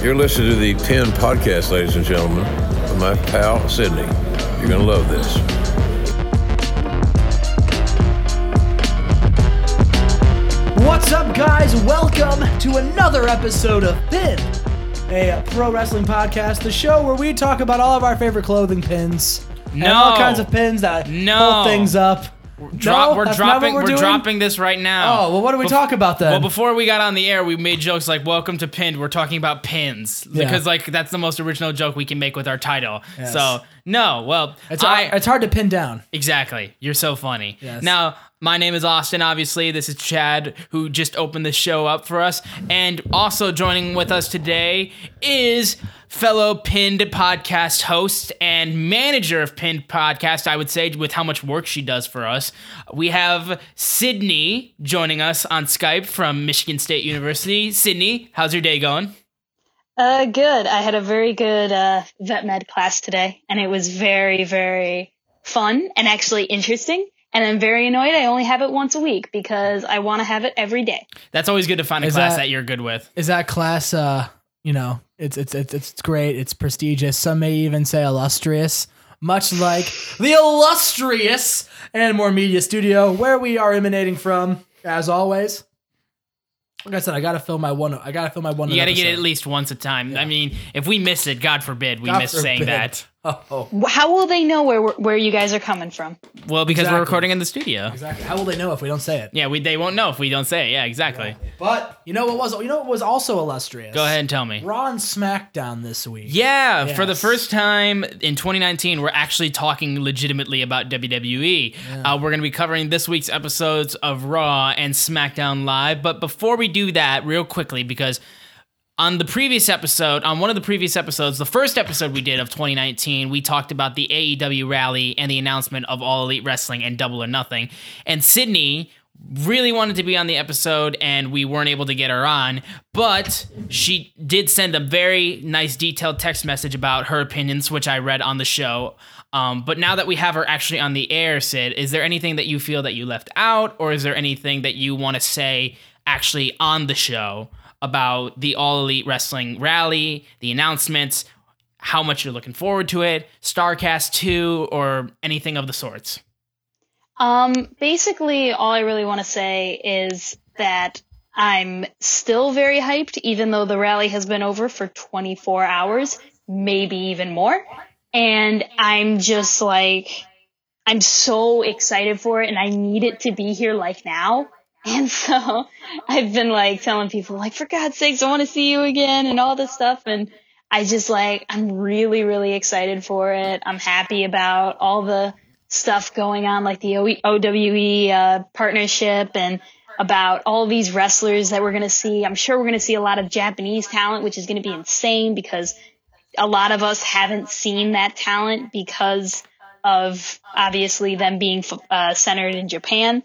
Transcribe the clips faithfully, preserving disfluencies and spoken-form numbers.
You're listening to the ten podcast, ladies and gentlemen, with my pal, Sydney. You're going to love this. What's up, guys? Welcome to another episode of Pin, a pro wrestling podcast, the show where we talk about all of our favorite clothing pins. No. And all kinds of pins that no. hold things up. Drop, no, we're dropping. We're, we're dropping this right now. Oh well, what do we Bef- talk about then? Well, before we got on the air, we made jokes like "Welcome to Pinned." We're talking about pins yeah. because, like, that's the most original joke we can make with our title. Yes. So no, well, it's I, it's hard to pin down. Exactly. You're so funny. Yes. Now, my name is Austin, obviously. This is Chad, who just opened the show up for us. And also joining with us today is fellow Pinned podcast host and manager of Pinned Podcast, I would say, with how much work she does for us. We have Sydney joining us on Skype from Michigan State University. Sydney, how's your day going? Uh, good. I had a very good uh, vet med class today, and it was very, very fun and actually interesting. And I'm very annoyed I only have it once a week because I want to have it every day. That's always good to find a is class that, that you're good with. Is that class, uh, you know, it's, it's it's it's great. It's prestigious. Some may even say illustrious, much like the illustrious And More Media Studio, where we are emanating from, as always. Like I said, I gotta fill my one. I gotta fill my one. You gotta episode. Get it at least once a time. Yeah. I mean, if we miss it, God forbid, we God miss forbid. saying that. Oh. How will they know where where you guys are coming from? Well, because exactly. we're recording in the studio. Exactly. How will they know if we don't say it? Yeah, we they won't know if we don't say it. Yeah, exactly. Yeah. But you know what was you know what was also illustrious? Go ahead and tell me. Raw and SmackDown this week. Yeah, yes. For the first time in twenty nineteen, we're actually talking legitimately about W W E. Yeah. Uh, we're going to be covering this week's episodes of Raw and SmackDown Live. But before we do that, real quickly, because on the previous episode, on one of the previous episodes, the first episode we did of twenty nineteen, we talked about the A E W rally and the announcement of All Elite Wrestling and Double or Nothing. And Sydney really wanted to be on the episode, and we weren't able to get her on, but she did send a very nice detailed text message about her opinions, which I read on the show. Um, but now that we have her actually on the air, Sid, is there anything that you feel that you left out, or is there anything that you want to say actually on the show about the All Elite Wrestling rally, the announcements, how much you're looking forward to it, StarCast two, or anything of the sorts? Um, basically, all I really want to say is that I'm still very hyped, even though the rally has been over for twenty-four hours, maybe even more. And I'm just like, I'm so excited for it, and I need it to be here like now. And so I've been like telling people, like, for God's sakes, I want to see you again and all this stuff. And I just like, I'm really, really excited for it. I'm happy about all the stuff going on, like the O W E uh, partnership and about all these wrestlers that we're going to see. I'm sure we're going to see a lot of Japanese talent, which is going to be insane because a lot of us haven't seen that talent because of obviously them being uh, centered in Japan.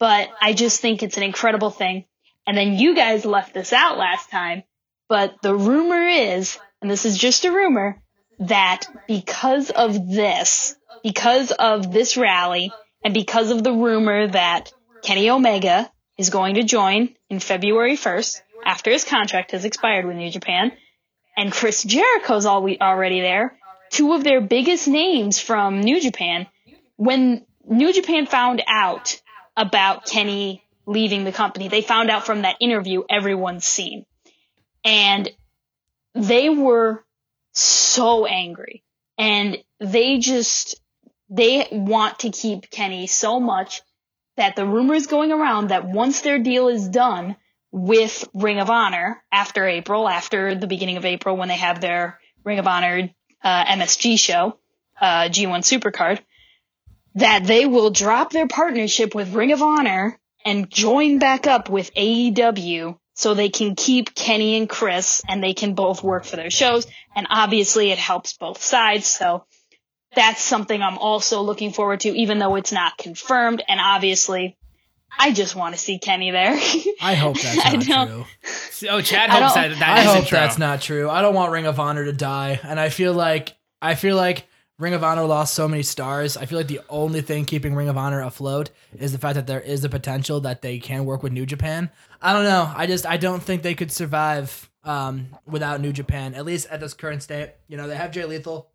But I just think it's an incredible thing. And then you guys left this out last time, but the rumor is, and this is just a rumor, that because of this, because of this rally, and because of the rumor that Kenny Omega is going to join in February first, after his contract has expired with New Japan, and Chris Jericho's already there, two of their biggest names from New Japan, when New Japan found out about Kenny leaving the company, they found out from that interview everyone's seen. And they were so angry. And they just, they want to keep Kenny so much that the rumor is going around that once their deal is done with Ring of Honor after April, after the beginning of April when they have their Ring of Honor uh, M S G show, uh, G one Supercard, that they will drop their partnership with Ring of Honor and join back up with A E W so they can keep Kenny and Chris and they can both work for their shows. And obviously it helps both sides. So that's something I'm also looking forward to, even though it's not confirmed. And obviously I just want to see Kenny there. I hope that's not true. Oh, Chad hopes that, that isn't true. I hope that's not true. I don't want Ring of Honor to die. And I feel like, I feel like, Ring of Honor lost so many stars. I feel like the only thing keeping Ring of Honor afloat is the fact that there is the potential that they can work with New Japan. I don't know. I just I don't think they could survive um, without New Japan, at least at this current state. You know, they have Jay Lethal.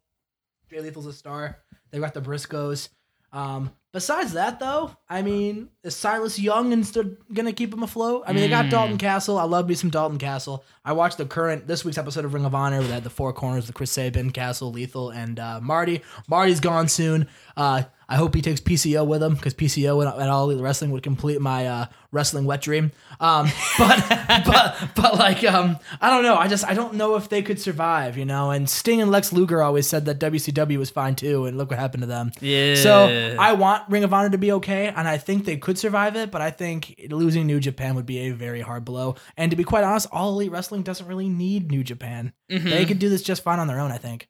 Jay Lethal's a star. They've got the Briscoes. Um, besides that, though, I mean, is Silas Young instead going to keep them afloat? I mean, mm. they got Dalton Castle. I love me some Dalton Castle. I watched the current, this week's episode of Ring of Honor where they had the four corners with Chris Sabin, Castle, Lethal, and uh, Marty. Marty's gone soon. Uh, I hope he takes P C O with him because P C O and, and All Elite Wrestling would complete my uh, wrestling wet dream. Um, but, but, but like, um, I don't know. I just, I don't know if they could survive, you know? And Sting and Lex Luger always said that W C W was fine too, and look what happened to them. Yeah. So I want Ring of Honor to be okay, and I think they could survive it, but I think losing New Japan would be a very hard blow. And to be quite honest, All Elite Wrestling doesn't really need New Japan. Mm-hmm. They could do this just fine on their own, I think.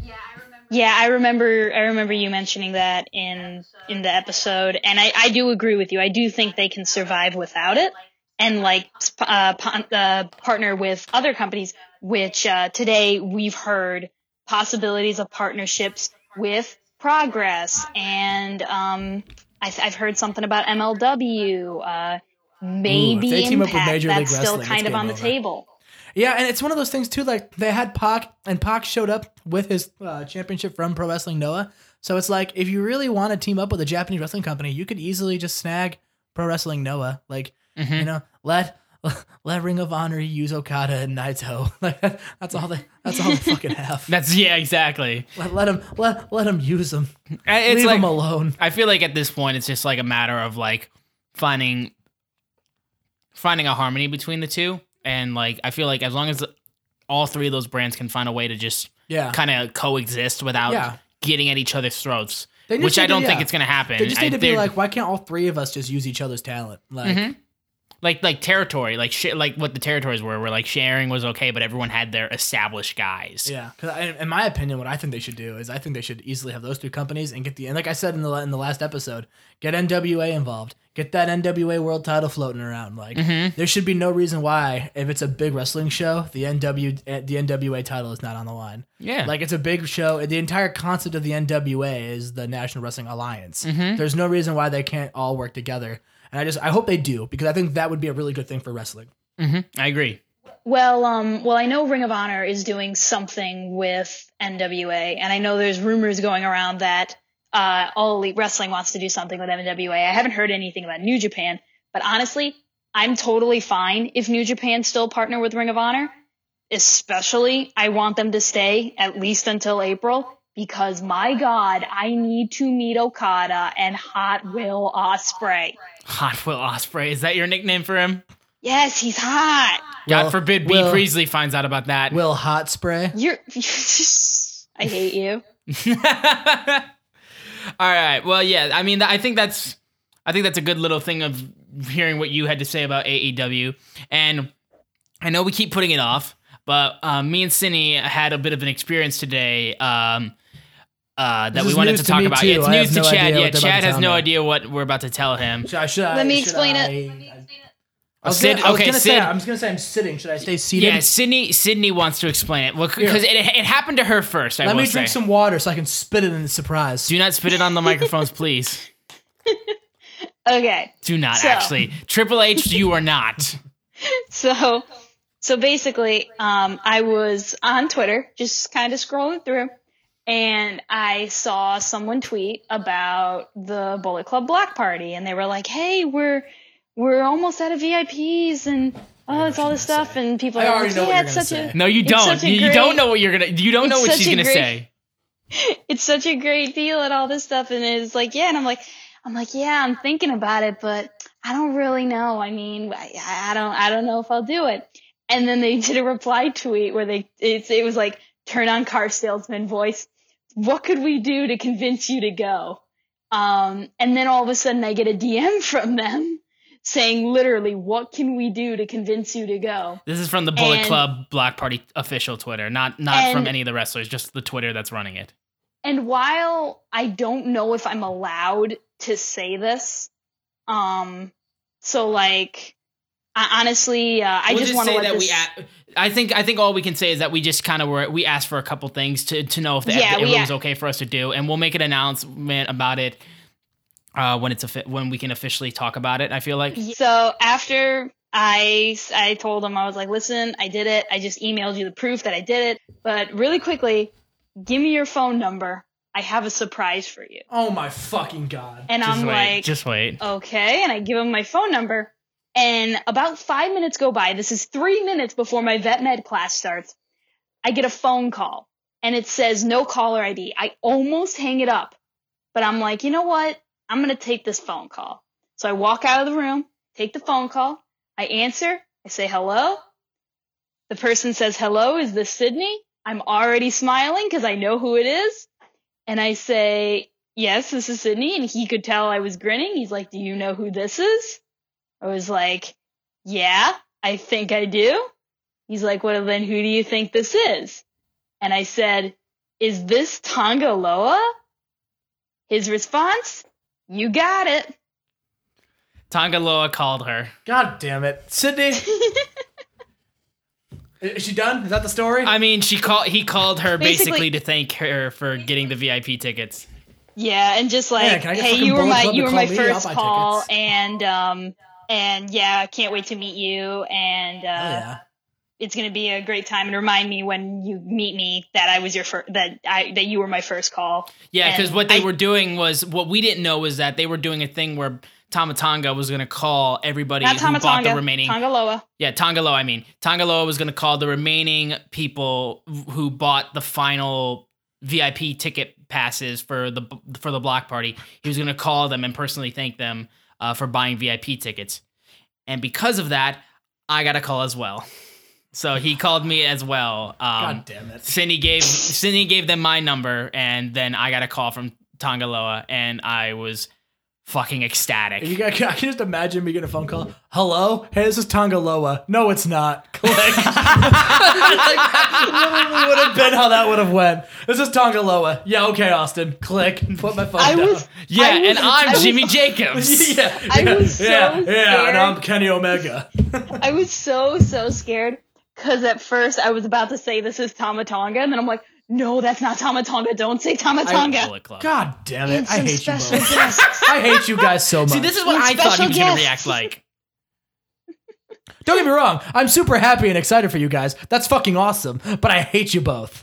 Yeah, I remember. Yeah, I remember I remember you mentioning that in in the episode, and I, I do agree with you. I do think they can survive without it and, like, uh, pon- uh, partner with other companies, which uh, today we've heard possibilities of partnerships with Progress, and um, I th- I've heard something about M L W, uh, maybe Ooh, if they team Impact, up with Major League that's Wrestling, still kind of on the over. table. Yeah, and it's one of those things, too, like, they had Pac, and Pac showed up with his uh, championship from Pro Wrestling Noah, so it's like, if you really want to team up with a Japanese wrestling company, you could easily just snag Pro Wrestling Noah, like, mm-hmm. you know, let let Ring of Honor use Okada and Naito, like, that's all they, that's all they fucking have. That's, yeah, exactly. Let, let him, let, let him use them. It's Leave like, them alone. I feel like at this point, it's just, like, a matter of, like, finding finding a harmony between the two. And, like, I feel like as long as all three of those brands can find a way to just yeah. kind of coexist without yeah. getting at each other's throats, which I don't to, yeah. think it's going to happen. They just need I, to be like, why can't all three of us just use each other's talent? Like, mm-hmm. like, like territory, like sh- like what the territories were, where, like, sharing was okay, but everyone had their established guys. Yeah. Because in my opinion, what I think they should do is I think they should easily have those two companies and get the, and like I said in the in the last episode, get N W A involved. Get that N W A world title floating around. Like, mm-hmm. there should be no reason why, if it's a big wrestling show, the N W the N W A title is not on the line. Yeah. Like, it's a big show. The entire concept of the N W A is the National Wrestling Alliance. Mm-hmm. There's no reason why they can't all work together. And I just, I hope they do, because I think that would be a really good thing for wrestling. Mm-hmm. I agree. Well, um, well, I know Ring of Honor is doing something with N W A, and I know there's rumors going around that Uh, All Elite Wrestling wants to do something with N W A. I haven't heard anything about New Japan, but honestly, I'm totally fine if New Japan still partner with Ring of Honor. Especially, I want them to stay at least until April, because my God, I need to meet Okada and Hot Will Ospreay. Hot Will Ospreay, is that your nickname for him? Yes, he's hot. God will, forbid B. Priestley finds out about that. Will Hot Spray? You're. I hate you. All right. Well, yeah. I mean, I think that's, I think that's a good little thing of hearing what you had to say about A E W. And I know we keep putting it off, but um, me and Sydney had a bit of an experience today um, uh, that we wanted to talk about. Yeah, it's news to Chad. Yeah, Chad has no idea what we're about to tell him. Should I? Should I? Let me explain it. I was Sid, gonna, I was okay, gonna Sid, say I'm just gonna say I'm sitting. Should I stay seated? Yeah, Sydney. Sydney wants to explain it because well, it, it happened to her first. I Let will me drink say. some water so I can spit it in the surprise. Do not spit it on the microphones, please. Okay. Do not so. actually. Triple H, you are not. So, so basically, um, I was on Twitter, just kind of scrolling through, and I saw someone tweet about the Bullet Club Block Party, and they were like, "Hey, we're." We're almost out of V I Ps, and oh, it's all this stuff, and people are like, "Yeah, it's such a no, you don't, you don't know what you're gonna, you don't know what she's gonna say." It's such a great deal, and all this stuff, and it's like, yeah, and I'm like, I'm like, yeah, I'm thinking about it, but I don't really know. I mean, I, I don't, I don't know if I'll do it. And then they did a reply tweet where they, it's, it was like, "Turn on car salesman voice. What could we do to convince you to go?" Um, and then all of a sudden, I get a D M from them, saying literally, "What can we do to convince you to go?" This is from the Bullet and, Club Block Party official Twitter, not not and, from any of the wrestlers, just the Twitter that's running it. And while I don't know if I'm allowed to say this, um, so like, I, honestly, uh, I we'll just, just want to let that this... we a- I think I think all we can say is that we just kind of were we asked for a couple things to to know if, the, yeah, if, if we, it was okay for us to do, and we'll make an announcement about it uh, when it's a, when we can officially talk about it. I feel like so after. I, I told him, I was like, listen, I did it. I just emailed you the proof that I did it. But really quickly, give me your phone number. I have a surprise for you. Oh, my fucking God. And just I'm wait, like, just wait. Okay. And I give him my phone number. And about five minutes go by. This is three minutes before my vet med class starts. I get a phone call and it says no caller I D. I almost hang it up, but I'm like, you know what? I'm going to take this phone call. So I walk out of the room, take the phone call. I answer, I say hello. The person says, hello, is this Sydney? I'm already smiling because I know who it is. And I say, yes, this is Sydney. And he could tell I was grinning. He's like, do you know who this is? I was like, yeah, I think I do. He's like, well, then who do you think this is? And I said, is this Tonga Loa? His response, you got it. Tonga Loa called her. God damn it, Sydney. Is she done? Is that the story? I mean, she called. He called her basically, basically to thank her for getting the V I P tickets. Yeah, and just like, yeah, hey, you were my you were my first call, tickets. and um, and yeah, I can't wait to meet you, and uh, oh, yeah. It's gonna be a great time. And remind me when you meet me that I was your first, that I that you were my first call. Yeah, because what they I, were doing was what we didn't know was that they were doing a thing where Tama Tonga was going to call everybody Not who Tama bought Tonga, the remaining... Tonga Loa. Yeah, Tonga Loa, I mean. Tonga Loa was going to call the remaining people who bought the final V I P ticket passes for the for the block party. He was going to call them and personally thank them uh, for buying V I P tickets. And because of that, I got a call as well. So he called me as well. Um, God damn it. Cindy gave, Cindy gave them my number, and then I got a call from Tonga Loa, and I was... fucking ecstatic. You got, I can just imagine me getting a phone call. Hello? Hey, this is Tonga Loa. No, it's not. Click. Like, literally would have been how that would have went. This is Tonga Loa. Yeah, okay, Austin. Click. Put my phone I down. Was, yeah, I was, and I'm I Jimmy was, Jacobs. Yeah, yeah, I was so yeah, scared. Yeah, and I'm Kenny Omega. I was so, so scared because at first I was about to say this is Tama Tonga, and then I'm like, no, that's not Tama Tonga. Don't say Tama Tonga. God damn it. I hate you guys. I hate you guys so much. See, this is what I thought he was going to react like. Don't get me wrong. I'm super happy and excited for you guys. That's fucking awesome. But I hate you both.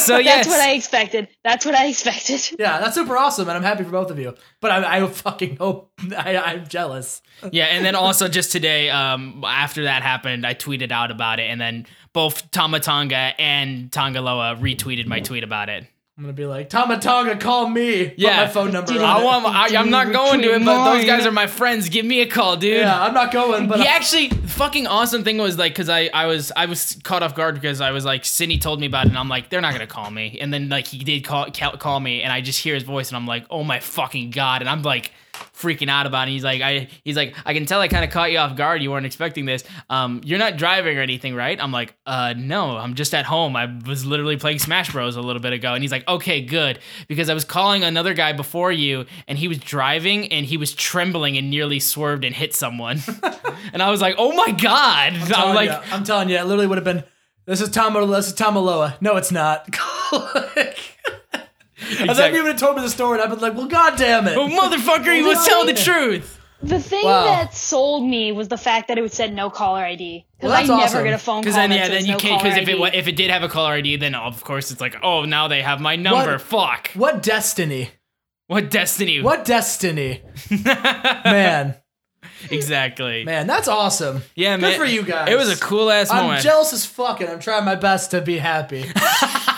So yes. That's what I expected. That's what I expected. Yeah, that's super awesome. And I'm happy for both of you. But I, I fucking hope I, I'm jealous. Yeah. And then also just today, um, after that happened, I tweeted out about it. And then both Tama Tonga and Tonga Loa retweeted my tweet about it. I'm going to be like, Tama Tonga, call me. Yeah. Put my phone number dude, on I want, I, I'm not going to it, but those guys are my friends. Give me a call, dude. Yeah, I'm not going. But he I'm- actually, the fucking awesome thing was like, because I, I, was, I was caught off guard because I was like, Sydney told me about it, and I'm like, they're not going to call me. And then like he did call, call me, and I just hear his voice, and I'm like, oh my fucking God. And I'm like freaking out about it. And he's like, I, he's like, I can tell I kind of caught you off guard. You weren't expecting this. Um, you're not driving or anything, right? I'm like, uh, no, I'm just at home. I was literally playing Smash Bros a little bit ago. And he's like, okay, good. Because I was calling another guy before you and he was driving and he was trembling and nearly swerved and hit someone. And I was like, oh my God. I'm, I'm like, you, I'm telling you, it literally would have been, this is Tama, this is Tama Loa. No, it's not. Exactly. And then you would have told me the story, and I've been like, well, goddamn it. Well, motherfucker, you was telling the truth. The thing wow. that sold me was the fact that it said no caller I D. Because well, I never awesome. get a phone call. Because then, yeah, then you no can't. Because if it if it did have a caller I D, then of course it's like, oh, now they have my number. What, Fuck. What destiny? What destiny? What destiny? Man. Exactly. Man, that's awesome. Yeah, man. Good for you guys. It was a cool ass moment. I'm jealous as fuck, and I'm trying my best to be happy.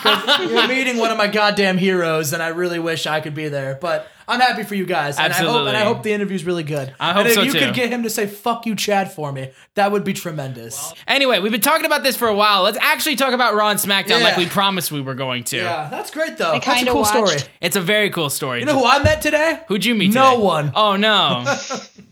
You're meeting one of my goddamn heroes, and I really wish I could be there. But I'm happy for you guys. And Absolutely. I hope, and I hope the interview's really good. I hope and so, too. If you too. could get him to say, fuck you, Chad, for me, that would be tremendous. Well, anyway, we've been talking about this for a while. Let's actually talk about Raw and SmackDown yeah. like we promised we were going to. Yeah, that's great, though. I that's a cool watched. story. It's a very cool story. You know who I met today? Who'd you meet today? No one. Oh, no.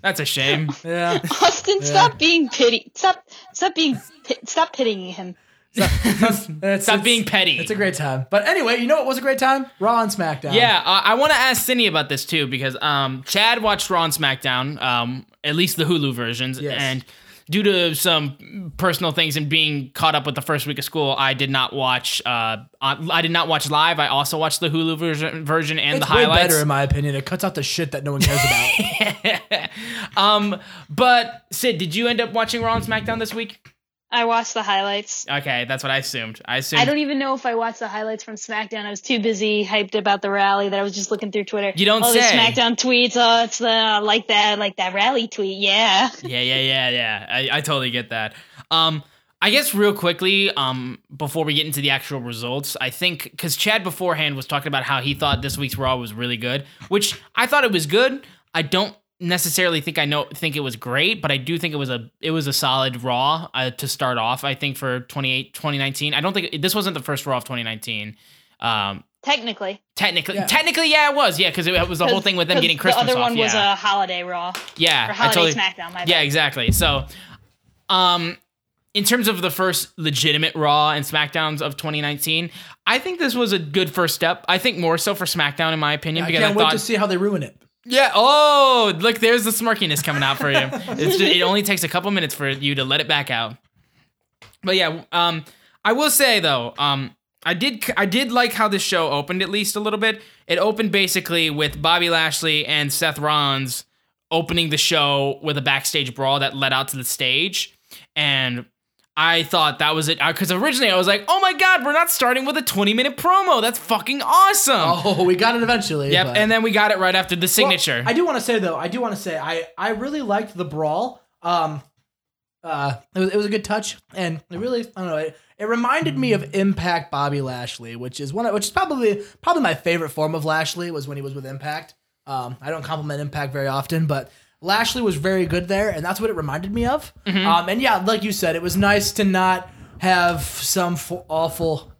That's a shame. Yeah. Austin, yeah. stop being pity. Stop, stop being, stop pitying him. Stop, it's, it's, Stop it's, being petty. It's a great time. But anyway, you know what was a great time? Raw and SmackDown. Yeah, uh, I want to ask Cindy about this too because um, Chad watched Raw and SmackDown, um, at least the Hulu versions, yes. and due to some personal things and being caught up with the first week of school, I did not watch. Uh, I did not watch live. I also watched the Hulu version, version and it's the way highlights. Better, in my opinion. It cuts out the shit that no one cares about. um, but Sid, did you end up watching Raw and SmackDown this week? I watched the highlights. Okay, that's what I assumed. I assumed. I don't even know if I watched the highlights from SmackDown. I was too busy hyped about the rally that I was just looking through Twitter. You don't oh, say. Oh, the SmackDown tweets. Oh, it's uh, like that, like that rally tweet. Yeah. Yeah, yeah, yeah, yeah. I, I totally get that. Um, I guess real quickly, um, before we get into the actual results, I think because Chad beforehand was talking about how he thought this week's Raw was really good, which I thought it was good. I don't. necessarily think I know think it was great, but I do think it was a it was a solid Raw uh, to start off. I think for twenty nineteen, I don't think this wasn't the first Raw of twenty nineteen. Um, technically, technically, yeah. technically, yeah, it was, yeah, because it, it was the whole thing with them getting Christmas off. The other one off, was yeah. a holiday Raw, yeah, or holiday totally, SmackDown. My yeah, bad. Exactly. So, um, in terms of the first legitimate Raw and SmackDowns of twenty nineteen, I think this was a good first step. I think more so for SmackDown, in my opinion. Yeah, because I can't I thought, wait to see how they ruin it. Yeah. Oh, look, there's the smirkiness coming out for you. It's just, it only takes a couple minutes for you to let it back out. But yeah, um, I will say though, um, I did, I did like how this show opened at least a little bit. It opened basically with Bobby Lashley and Seth Rollins opening the show with a backstage brawl that led out to the stage. And I thought that was it. Because originally I was like, oh my God, we're not starting with a twenty-minute promo. That's fucking awesome. Oh, we got it eventually. Yep, but... and then we got it right after the signature. Well, I do want to say, though, I do want to say, I, I really liked the brawl. Um, uh, it was, it was a good touch. And it really, I don't know, it, it reminded me of Impact Bobby Lashley, which is one of, which is probably probably my favorite form of Lashley was when he was with Impact. Um, I don't compliment Impact very often, but... Lashley was very good there, and that's what it reminded me of. Mm-hmm. Um, and yeah, like you said, it was nice to not have some f- awful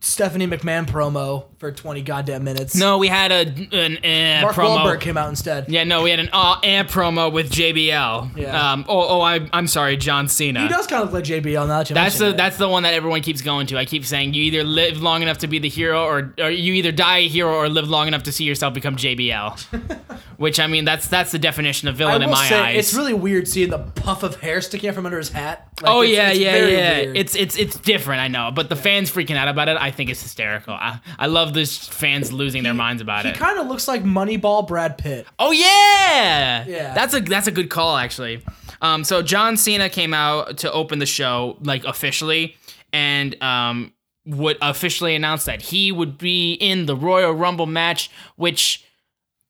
Stephanie McMahon promo for twenty goddamn minutes. No, we had a an eh Mark promo. Mark Wahlberg came out instead. Yeah, no, we had an uh, eh promo with J B L. Yeah. Um, oh, oh I, I'm sorry, John Cena. He does kind of look like J B L now. That you that's the that's the one that everyone keeps going to. I keep saying you either live long enough to be the hero, or, or you either die a hero, or live long enough to see yourself become J B L. Which I mean, that's that's the definition of villain I will in my say, eyes. It's really weird seeing the puff of hair sticking out from under his hat. Like, oh it's, yeah, it's yeah, very yeah. Weird. It's it's it's different, I know, but the yeah. fans freaking out about it. I think it's hysterical. I, I love this fans losing their he, minds about he it. He kind of looks like Moneyball Brad Pitt. Oh yeah, yeah. That's a that's a good call actually. Um, so John Cena came out to open the show like officially, and um would officially announce that he would be in the Royal Rumble match, which.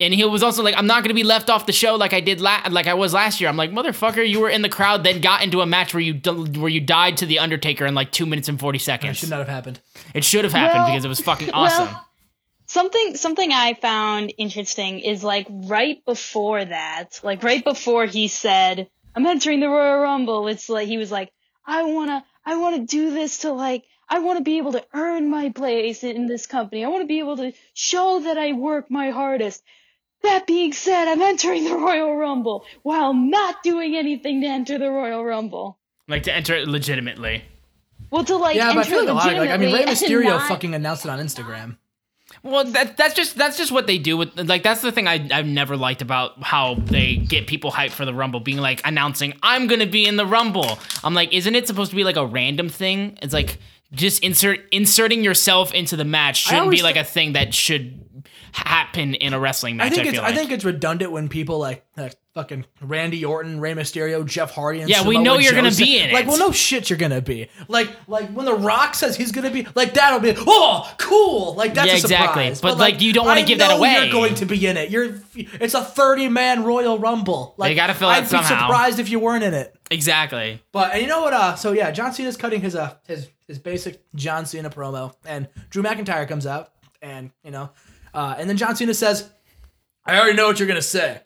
And he was also like, I'm not going to be left off the show like I did la- like I was last year. I'm like, motherfucker, you were in the crowd that got into a match where you d- where you died to The Undertaker in like two minutes and forty seconds. It should not have happened. It should have happened well, because it was fucking awesome. Well, something something I found interesting is like right before that, like right before he said, I'm entering the Royal Rumble, it's like he was like, I want to I want to do this to like I want to be able to earn my place in this company. I want to be able to show that I work my hardest. That being said, I'm entering the Royal Rumble while not doing anything to enter the Royal Rumble. Like, to enter it legitimately. Well, to, like, yeah, enter but I feel legitimately. Like, a lot of, like, I mean, Rey Mysterio not, fucking announced it on Instagram. Well, that that's just that's just what they do. With like, that's the thing I, I've never liked about how they get people hyped for the Rumble, being, like, announcing, I'm going to be in the Rumble. I'm like, isn't it supposed to be, like, a random thing? It's like, just insert inserting yourself into the match shouldn't be, like, th- a thing that should... happen in a wrestling match. I think I, it's, feel like. I think it's redundant when people like, like fucking Randy Orton, Rey Mysterio, Jeff Hardy. And yeah, Samoa we know you're Joe gonna say, be in like, it. Like, well, no shit, you're gonna be like, like when The Rock says he's gonna be like, that'll be oh cool, like that's yeah, a exactly. surprise. But, but like, like, you don't want to give know that away. You're going to be in it. You're it's a thirty man Royal Rumble. Like, they gotta fill I'd it somehow. I'd be surprised if you weren't in it. Exactly. But and you know what? Uh, so yeah, John Cena's cutting his uh his his basic John Cena promo, and Drew McIntyre comes out, and you know. Uh, and then John Cena says, I already know what you're going to say.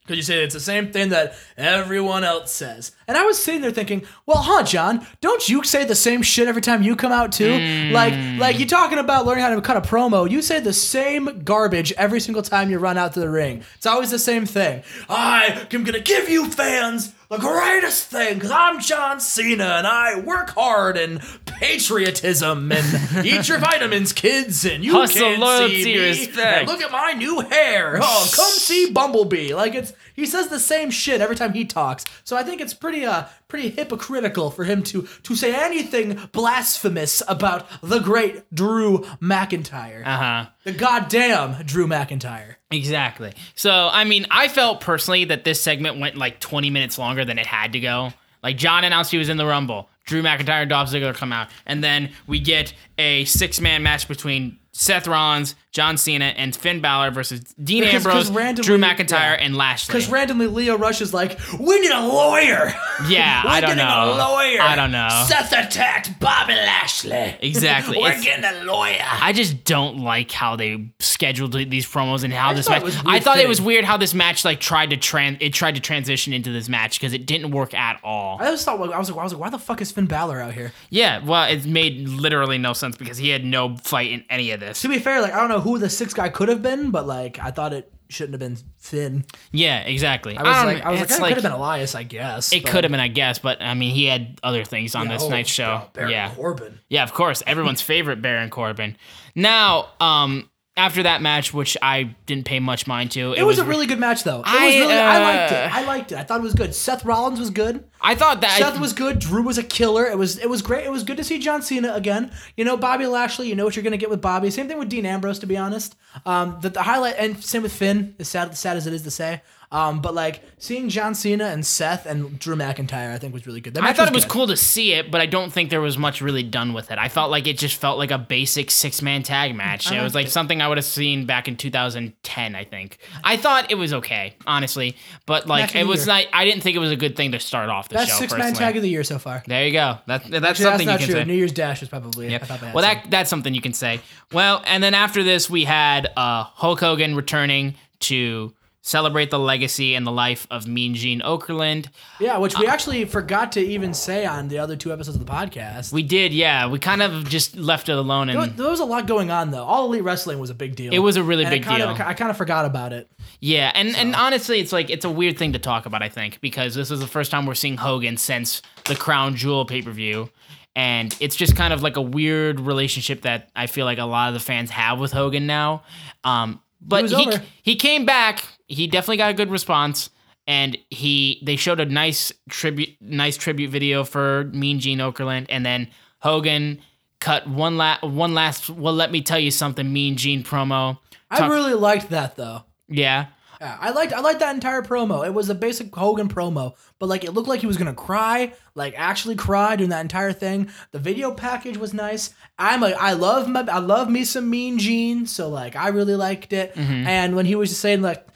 Because you say it's the same thing that everyone else says. And I was sitting there thinking, well, huh, John, don't you say the same shit every time you come out, too? Mm. Like, like you're talking about learning how to cut a promo. You say the same garbage every single time you run out to the ring. It's always the same thing. I am going to give you fans the greatest thing because I'm John Cena and I work hard and... patriotism and eat your vitamins, kids, and you Hustle, can't loyalty, see me. Respect. Look at my new hair. Oh, come see Bumblebee. Like it's he says the same shit every time he talks. So I think it's pretty uh pretty hypocritical for him to to say anything blasphemous about the great Drew McIntyre. Uh-huh. The goddamn Drew McIntyre. Exactly. So, I mean, I felt personally that this segment went like twenty minutes longer than it had to go. Like, John announced he was in the Rumble. Drew McIntyre and Dolph Ziggler come out. And then we get a six-man match between Seth Rollins, John Cena, and Finn Balor versus Dean because, Ambrose, randomly, Drew McIntyre, yeah. and Lashley. Because randomly, Leo Rush is like, we need a lawyer. Yeah, I don't know. We're getting a lawyer. I don't know. Seth attacked Bobby Lashley. Exactly. We're it's, getting a lawyer. I just don't like how they scheduled these promos and how I this match. I thought thing. It was weird how this match like tried to trans. It tried to transition into this match because it didn't work at all. I just thought I was like, I was like, why the fuck is Finn Balor out here? Yeah, well, it made literally no sense because he had no fight in any of this. To be fair, like, I don't know who the sixth guy could have been, but like I thought it shouldn't have been Finn. Yeah, exactly. I was I like, I was like, it like, could have been Elias, I guess. It could have been, I guess, but I mean, he had other things on yeah, this oh, night's show. Yeah, Baron yeah. Corbin. Yeah, of course, everyone's favorite Baron Corbin. Now, um, after that match, which I didn't pay much mind to, it, it was, was a really good match, though. It I was really, uh, I liked it. I liked it. I thought it was good. Seth Rollins was good. I thought that Seth I, was good. Drew was a killer. It was it was great. It was good to see John Cena again. You know, Bobby Lashley. You know what you're gonna get with Bobby. Same thing with Dean Ambrose, to be honest. Um, the, the highlight and same with Finn. As sad, sad as it is to say, um, but like seeing John Cena and Seth and Drew McIntyre, I think was really good. I thought was it was good. Cool to see it, but I don't think there was much really done with it. I felt like it just felt like a basic six man tag match. It was like it. something I would have seen back in two thousand ten. I think I thought it was okay, honestly, but like Back it was like I didn't think it was a good thing to start off. That's show, six-man personally. Tag of the year so far. There you go. That, that's Actually, something that's you can true. say. New Year's Dash was probably yep. I that Well, that, that's something you can say. Well, and then after this, we had uh, Hulk Hogan returning to celebrate the legacy and the life of Mean Gene Okerlund. Yeah, which we uh, actually forgot to even say on the other two episodes of the podcast. We did, yeah. We kind of just left it alone. And there, was, there was a lot going on, though. All Elite Wrestling was a big deal. It was a really and big deal. Of, I kind of forgot about it. Yeah, and, so. and honestly, it's like it's a weird thing to talk about, I think, because this is the first time we're seeing Hogan since the Crown Jewel pay-per-view. And it's just kind of like a weird relationship that I feel like a lot of the fans have with Hogan now. Um, but he, he, he came back. He definitely got a good response, and he they showed a nice tribute nice tribute video for Mean Gene Okerlund, and then Hogan cut one la- one last well let me tell you something Mean Gene promo. Talk- I really liked that though. Yeah. Yeah, I liked I liked that entire promo. It was a basic Hogan promo, but like it looked like he was gonna cry, like actually cry during that entire thing. The video package was nice. I'm a I love my I love me some Mean Gene, so like I really liked it. Mm-hmm. And when he was just saying like.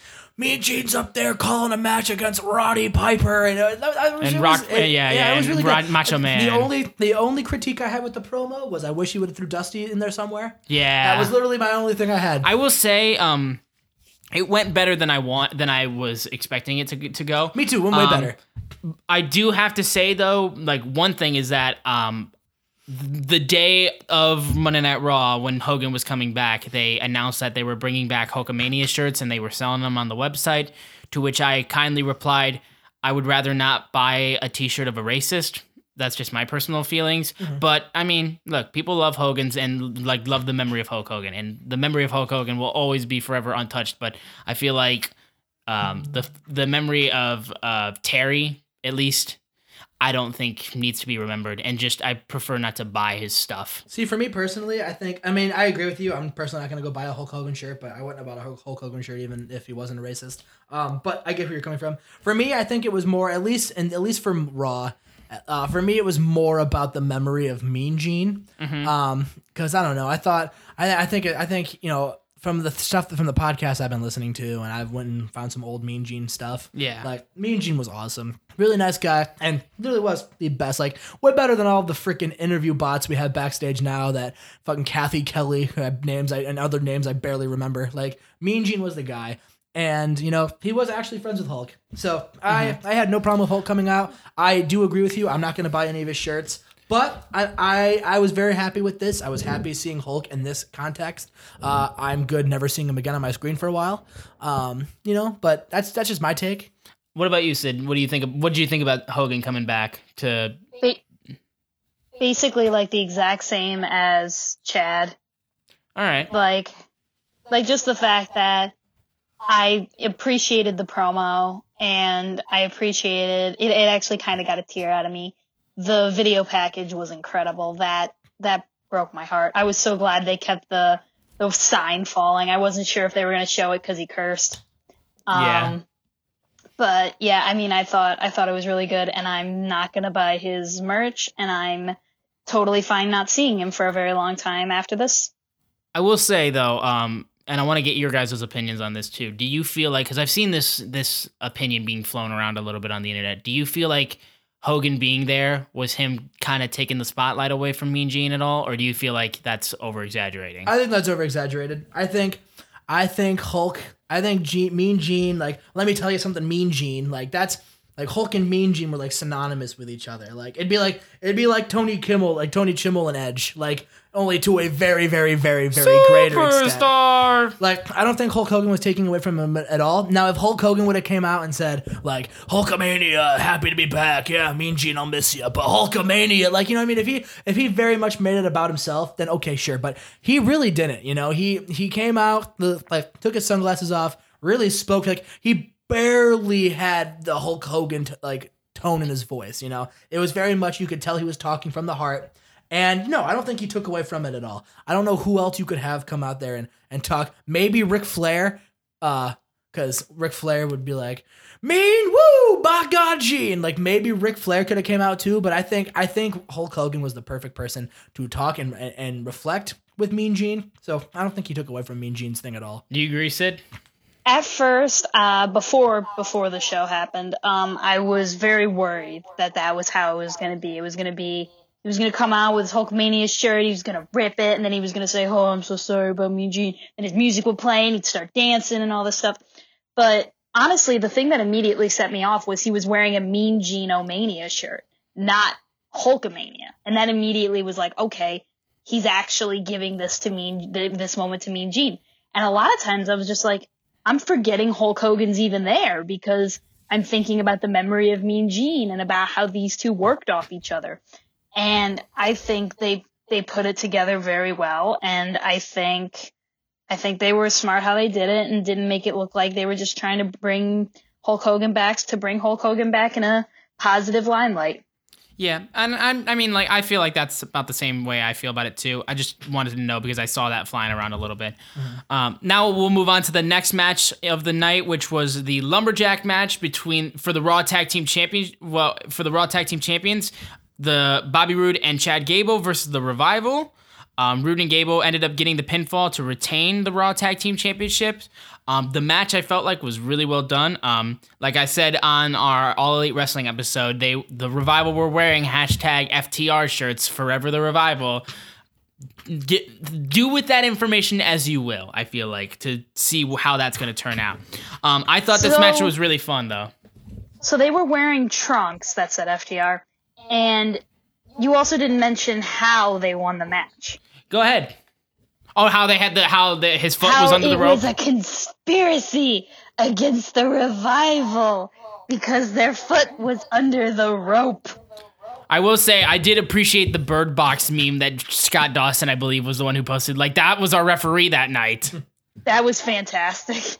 Mean Gene's up there calling a match against Roddy Piper and uh, I, I, and Rock, was, it, uh, yeah, yeah, yeah, it was really Rod, Macho Man. The only the only critique I had with the promo was I wish he would have threw Dusty in there somewhere. Yeah, that was literally my only thing I had. I will say, um, it went better than I want than I was expecting it to to go. Me too, went way um, better. I do have to say though, like one thing is that um. The day of Monday Night Raw, when Hogan was coming back, they announced that they were bringing back Hulkamania shirts and they were selling them on the website, to which I kindly replied, I would rather not buy a t-shirt of a racist. That's just my personal feelings. Mm-hmm. But, I mean, look, people love Hogan's and like love the memory of Hulk Hogan. And the memory of Hulk Hogan will always be forever untouched. But I feel like um, the the memory of uh, Terry, at least, I don't think needs to be remembered, and just I prefer not to buy his stuff. See, for me personally, I think I mean I agree with you. I'm personally not gonna go buy a Hulk Hogan shirt, but I wouldn't have bought a Hulk Hogan shirt even if he wasn't a racist. Um, but I get where you're coming from. For me, I think it was more at least and at least from Raw. Uh, for me, it was more about the memory of Mean Gene. Mm-hmm. Um, because I don't know. I thought I I think I think you know. From the stuff from the podcast I've been listening to, and I've went and found some old Mean Gene stuff. Yeah, like Mean Gene was awesome, really nice guy, and really was the best. Like, way better than all the freaking interview bots we have backstage now. That fucking Kathy Kelly, who have names I, and other names I barely remember. Like, Mean Gene was the guy, and you know he was actually friends with Hulk. So mm-hmm. I I had no problem with Hulk coming out. I do agree with you. I'm not going to buy any of his shirts. But I, I I was very happy with this. I was happy seeing Hulk in this context. Uh, I'm good never seeing him again on my screen for a while. Um, you know, but that's that's just my take. What about you, Sid? What do you think? What do you think about Hogan coming back to? They, basically like the exact same as Chad. All right. Like, like just the fact that I appreciated the promo and I appreciated it. It actually kind of got a tear out of me. The video package was incredible. That that broke my heart. I was so glad they kept the the sign falling. I wasn't sure if they were going to show it because he cursed. Um, yeah. But yeah, I mean, I thought I thought it was really good, and I'm not going to buy his merch, and I'm totally fine not seeing him for a very long time after this. I will say though, um, and I want to get your guys' opinions on this too. Do you feel like, because I've seen this this opinion being flown around a little bit on the internet, do you feel like Hogan being there was him kind of taking the spotlight away from Mean Gene at all, or do you feel like that's over-exaggerating? I think that's over-exaggerated. I think, I think Hulk, I think Gene, Mean Gene, like, let me tell you something, Mean Gene, like, that's, like, Hulk and Mean Gene were, like, synonymous with each other. Like, it'd be like, it'd be like Tony Kimmel, like, Tony Chimmel and Edge, like, only to a very, very, very, very Superstar. Greater extent. Superstar! Like, I don't think Hulk Hogan was taking away from him at all. Now, if Hulk Hogan would have came out and said, like, Hulkamania, happy to be back. Yeah, Mean Gene, I'll miss you. But Hulkamania, like, you know what I mean? If he if he very much made it about himself, then okay, sure. But he really didn't, you know? He he came out, like, took his sunglasses off, really spoke. Like, he barely had the Hulk Hogan, t- like, tone in his voice, you know? It was very much, you could tell he was talking from the heart. And no, I don't think he took away from it at all. I don't know who else you could have come out there and, and talk. Maybe Ric Flair, uh, because Ric Flair would be like, mean, woo, by God, Gene. Like, maybe Ric Flair could have came out too, but I think I think Hulk Hogan was the perfect person to talk and and reflect with Mean Gene. So I don't think he took away from Mean Gene's thing at all. Do you agree, Sid? At first, uh, before before the show happened, um, I was very worried that that was how it was going to be. It was going to be... He was going to come out with his Hulkamania shirt, he was going to rip it, and then he was going to say, oh, I'm so sorry about Mean Gene, and his music would play, and he'd start dancing and all this stuff. But honestly, the thing that immediately set me off was he was wearing a Mean Gene-O-Mania shirt, not Hulkamania. And that immediately was like, okay, he's actually giving this to Mean, this moment to Mean Gene. And a lot of times I was just like, I'm forgetting Hulk Hogan's even there, because I'm thinking about the memory of Mean Gene and about how these two worked off each other. And I think they they put it together very well, and I think I think they were smart how they did it and didn't make it look like they were just trying to bring Hulk Hogan back to bring Hulk Hogan back in a positive limelight. Yeah, and I I mean, like, I feel like that's about the same way I feel about it too. I just wanted to know because I saw that flying around a little bit. Mm-hmm. Um, now we'll move on to the next match of the night, which was the lumberjack match between for the Raw Tag Team Champions. Well, for the Raw Tag Team Champions. The Bobby Roode and Chad Gable versus The Revival. Um, Roode and Gable ended up getting the pinfall to retain the Raw Tag Team Championships. Um, the match I felt like was really well done. Um, like I said on our All Elite Wrestling episode, they the Revival were wearing hashtag F T R shirts, Forever the Revival. Get, do with that information as you will, I feel like, to see how that's going to turn out. Um, I thought so, this match was really fun, though. So they were wearing trunks that said F T R. And you also didn't mention how they won the match. Go ahead. Oh, how they had the how the, his foot how was under the rope. It was a conspiracy against the Revival because their foot was under the rope. I will say I did appreciate the Bird Box meme that Scott Dawson, I believe, was the one who posted. Like, that was our referee that night. That was fantastic.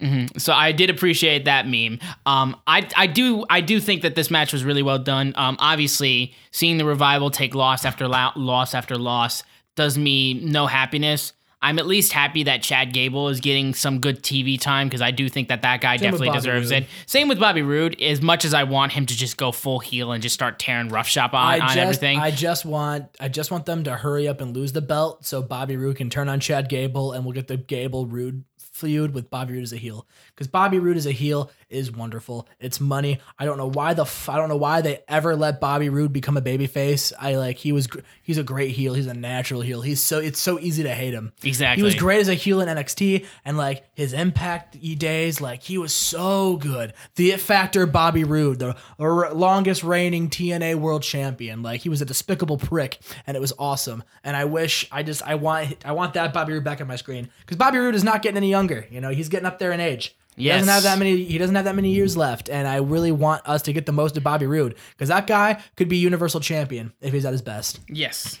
Mm-hmm. So I did appreciate that meme. Um, I I do I do think that this match was really well done. Um, obviously, seeing the Revival take loss after lo- loss after loss does me no happiness. I'm at least happy that Chad Gable is getting some good T V time because I do think that that guy Same definitely deserves Roode. It. Same with Bobby Roode. As much as I want him to just go full heel and just start tearing roughshod on, just, on everything, I just want I just want them to hurry up and lose the belt so Bobby Roode can turn on Chad Gable and we'll get the Gable Roode feud with Bobby Roode as a heel, because Bobby Roode as a heel is wonderful. It's money. I don't know why the f- I don't know why they ever let Bobby Roode become a babyface. I like he was gr- he's a great heel. He's a natural heel. He's so it's so easy to hate him. Exactly. He was great as a heel in N X T and like his Impact days. Like he was so good. The It Factor Bobby Roode, the r- longest reigning T N A World Champion. Like he was a despicable prick, and it was awesome. And I wish I just I want I want that Bobby Roode back on my screen because Bobby Roode is not getting any younger. You know, he's getting up there in age. Yes. He doesn't have that many. He doesn't have that many years left, and I really want us to get the most of Bobby Roode because that guy could be Universal Champion if he's at his best. Yes,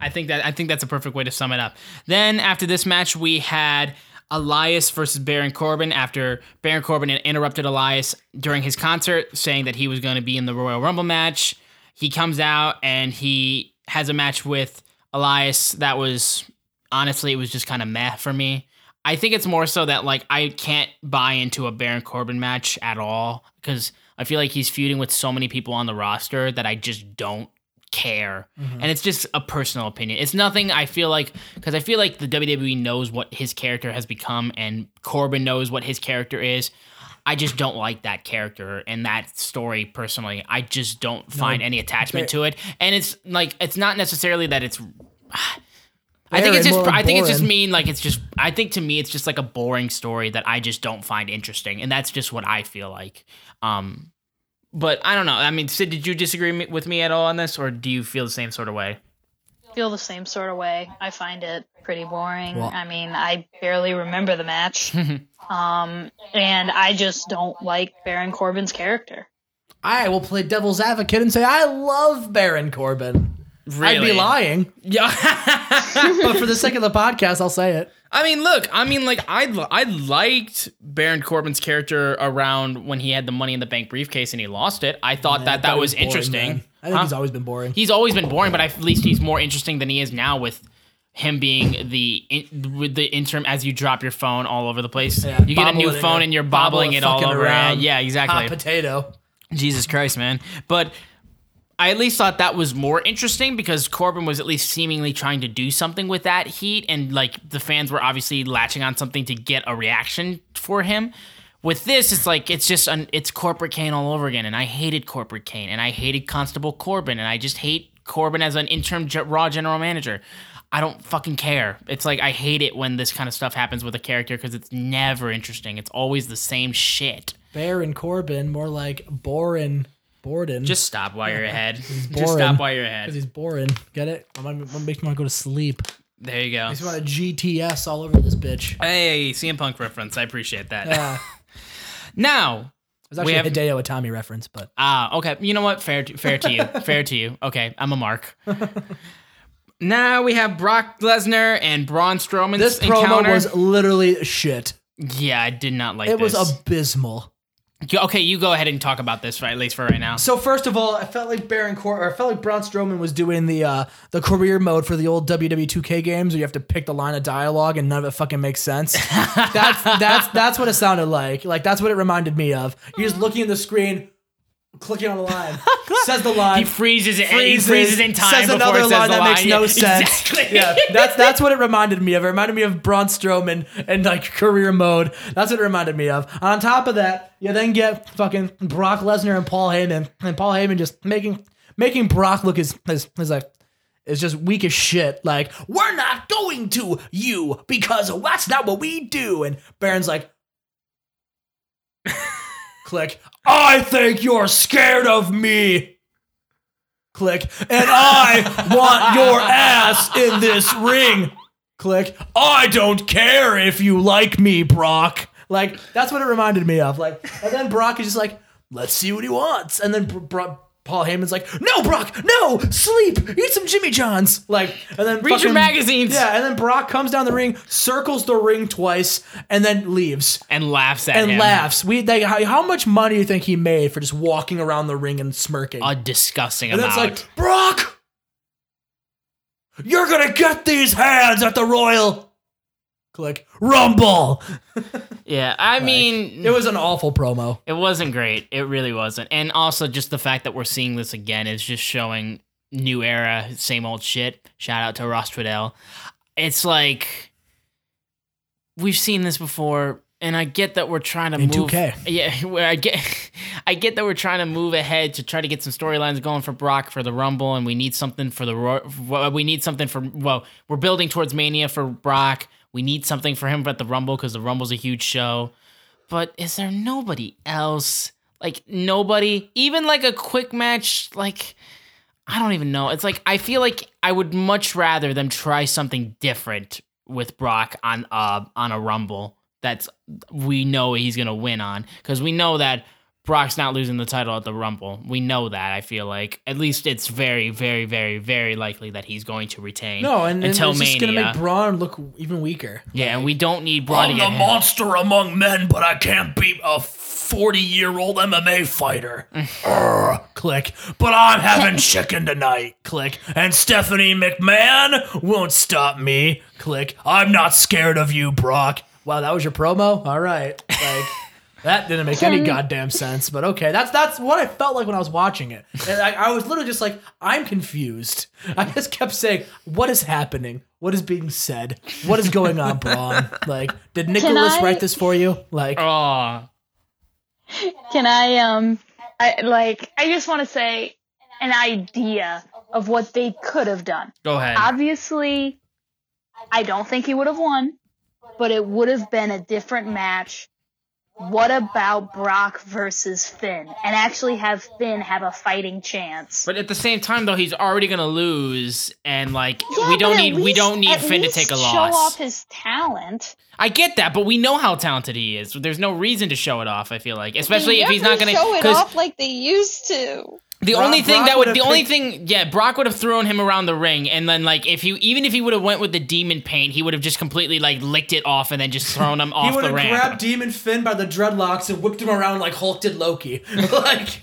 I think that I think that's a perfect way to sum it up. Then after this match, we had Elias versus Baron Corbin. After Baron Corbin interrupted Elias during his concert, saying that he was going to be in the Royal Rumble match, he comes out and he has a match with Elias that was honestly it was just kind of meh for me. I think it's more so that, like, I can't buy into a Baron Corbin match at all because I feel like he's feuding with so many people on the roster that I just don't care. Mm-hmm. And it's just a personal opinion. It's nothing I feel like, because I feel like the W W E knows what his character has become and Corbin knows what his character is. I just don't like that character and that story personally. I just don't no, find any attachment to it. And it's, like, it's not necessarily that it's... I think it's just. I think it's just mean. Like it's just. I think to me, it's just like a boring story that I just don't find interesting, and that's just what I feel like. Um, but I don't know. I mean, Sid, did you disagree with me at all on this, or do you feel the same sort of way? Feel the same sort of way. I find it pretty boring. Well, I mean, I barely remember the match, um, and I just don't like Baron Corbin's character. I will play devil's advocate and say I love Baron Corbin. Really? I'd be lying. Yeah. But for the sake of the podcast, I'll say it. I mean, look, I mean, like, I I liked Baron Corbin's character around when he had the Money in the Bank briefcase and he lost it. I thought man, that I thought that was, was boring, interesting. Man. I think huh? he's always been boring. He's always been boring, but at least he's more interesting than he is now with him being the in, with the interim as you drop your phone all over the place. Yeah, you get a new phone it, and you're bobbling it all over. Around. Yeah, exactly. Hot potato. Jesus Christ, man. But... I at least thought that was more interesting because Corbin was at least seemingly trying to do something with that heat, and like the fans were obviously latching on something to get a reaction for him. With this, it's like it's just an, it's corporate Kane all over again, and I hated corporate Kane, and I hated Constable Corbin, and I just hate Corbin as an interim G- Raw general manager. I don't fucking care. It's like I hate it when this kind of stuff happens with a character because it's never interesting. It's always the same shit. Baron Corbin, more like Boren. Boring. Just stop while you're ahead. Just stop while you're ahead. Because he's boring. Get it? I'm going to make him want to go to sleep. There you go. He's want a G T S all over this bitch. Hey, C M Punk reference. I appreciate that. Yeah. Now, it was actually we have, a Hideo Itami reference, but. Ah, uh, okay. You know what? Fair to, fair to you. Fair to you. Okay, I'm a mark. Now we have Brock Lesnar and Braun Strowman's this encounter. This promo was literally shit. Yeah, I did not like it this. It was abysmal. Okay, you go ahead and talk about this, right, at least for right now. So first of all, I felt like Baron Cor- or I felt like Braun Strowman was doing the uh, the career mode for the old W W E two K games, where you have to pick the line of dialogue and none of it fucking makes sense. that's that's that's what it sounded like. Like that's what it reminded me of. You're just looking at the screen, clicking on the line, says the line. He freezes it. Freezes, he freezes in time. Says another line says that line. Makes no yeah, sense. Exactly. Yeah, that's that's what it reminded me of. It reminded me of Braun Strowman and like career mode. That's what it reminded me of. And on top of that. You then get fucking Brock Lesnar and Paul Heyman, and Paul Heyman just making making Brock look as as, as like is just weak as shit. Like we're not going to you because that's not what we do. And Baron's like, click. I think you're scared of me. Click. And I want your ass in this ring. Click. I don't care if you like me, Brock. Like, that's what it reminded me of. Like, and then Brock is just like, let's see what he wants. And then Br- Br- Paul Heyman's like, no, Brock, no, sleep, eat some Jimmy John's. Like, and then read fucking, your magazines. Yeah, and then Brock comes down the ring, circles the ring twice, and then leaves. And laughs at and him. And laughs. We, they, how, how much money do you think he made for just walking around the ring and smirking? A disgusting amount. And then it's like, Brock, you're going to get these hands at the Royal... Click Rumble. Yeah, I like, mean, it was an awful promo. It wasn't great. It really wasn't. And also, just the fact that we're seeing this again is just showing new era, same old shit. Shout out to Ross Tweedell. It's like we've seen this before, and I get that we're trying to in move. two K. Yeah, where I get, I get that we're trying to move ahead to try to get some storylines going for Brock for the Rumble, and we need something for the we need something for well, we're building towards Mania for Brock. We need something for him at the Rumble because the Rumble's a huge show. But is there nobody else? Like, nobody? Even, like, a quick match? Like, I don't even know. It's like, I feel like I would much rather them try something different with Brock on uh, on a Rumble that's we know he's going to win on, because we know that Brock's not losing the title at the Rumble. We know that, I feel like. At least it's very, very, very, very likely that he's going to retain. No, and, and until it's just going to make Braun look even weaker. Yeah, like, and we don't need Braun I'm to get I'm the monster him. Among men, but I can't beat a forty-year-old M M A fighter. Urgh, click. But I'm having chicken tonight. Click. And Stephanie McMahon won't stop me. Click. I'm not scared of you, Brock. Wow, that was your promo? All right. Like... That didn't make any goddamn sense, but okay. That's that's what I felt like when I was watching it. And I, I was literally just like, I'm confused. I just kept saying, what is happening? What is being said? What is going on, Braun? Like, did Nicholas I, write this for you? Like, oh. Can I, um, I, like, I just want to say an idea of what they could have done. Go ahead. Obviously, I don't think he would have won, but it would have been a different match. What about Brock versus Finn? And actually have Finn have a fighting chance. But at the same time, though, he's already going to lose, and like yeah, we don't need least, we don't need Finn to take a loss. Show off his talent. I get that, but we know how talented he is. There's no reason to show it off. I feel like, especially they if he's not going to show it off like they used to. The Brock, only thing Brock that would, the picked- only thing, yeah, Brock would have thrown him around the ring, and then like if he, even if he would have went with the demon paint, he would have just completely like licked it off and then just thrown him off the ramp. He would have grabbed Demon Finn by the dreadlocks and whipped him around like Hulk did Loki. like,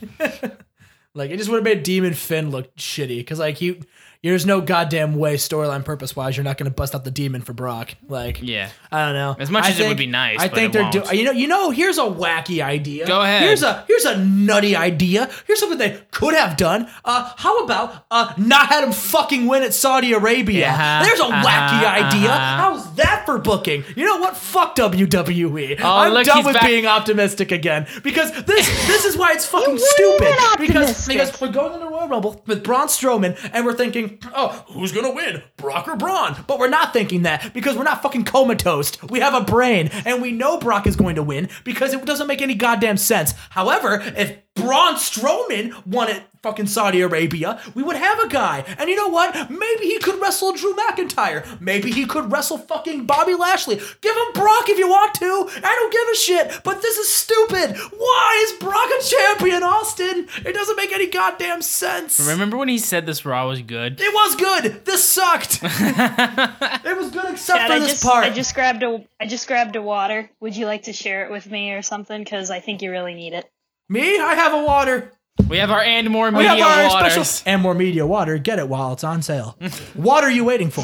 like it just would have made Demon Finn look shitty because like you, there's no goddamn way storyline purpose wise you're not going to bust out the demon for Brock. Like, yeah, I don't know. As much I as think, it would be nice, I but think it they're doing. You know, you know. Here's a wacky idea. Go ahead. Here's a here's a nutty idea. Here's something they could have done. Uh, how about uh, not had him fucking win at Saudi Arabia? Uh-huh, there's a uh-huh, wacky idea. Uh-huh. How's that for booking? You know what? Fuck W W E. Oh, I'm look, done with back. being optimistic again because this this is why it's fucking stupid. Because because we're going into the Royal Rumble with Braun Strowman and we're thinking, oh, who's gonna win, Brock or Braun? But we're not thinking that because we're not fucking comatose. We have a brain, and we know Brock is going to win because it doesn't make any goddamn sense. However, if Braun Strowman won at fucking Saudi Arabia, we would have a guy. And you know what? Maybe he could wrestle Drew McIntyre. Maybe he could wrestle fucking Bobby Lashley. Give him Brock if you want to. I don't give a shit, but this is stupid. Why is Brock a champion, Austin? It doesn't make any goddamn sense. Remember when he said this Raw was good? It was good. This sucked. It was good except Dad, for I this just, part. I just grabbed a, I just grabbed a water. Would you like to share it with me or something? Because I think you really need it. Me? I have a water. We have our and more media water. We have our waters. Special and more media water. Get it while it's on sale. What are you waiting for?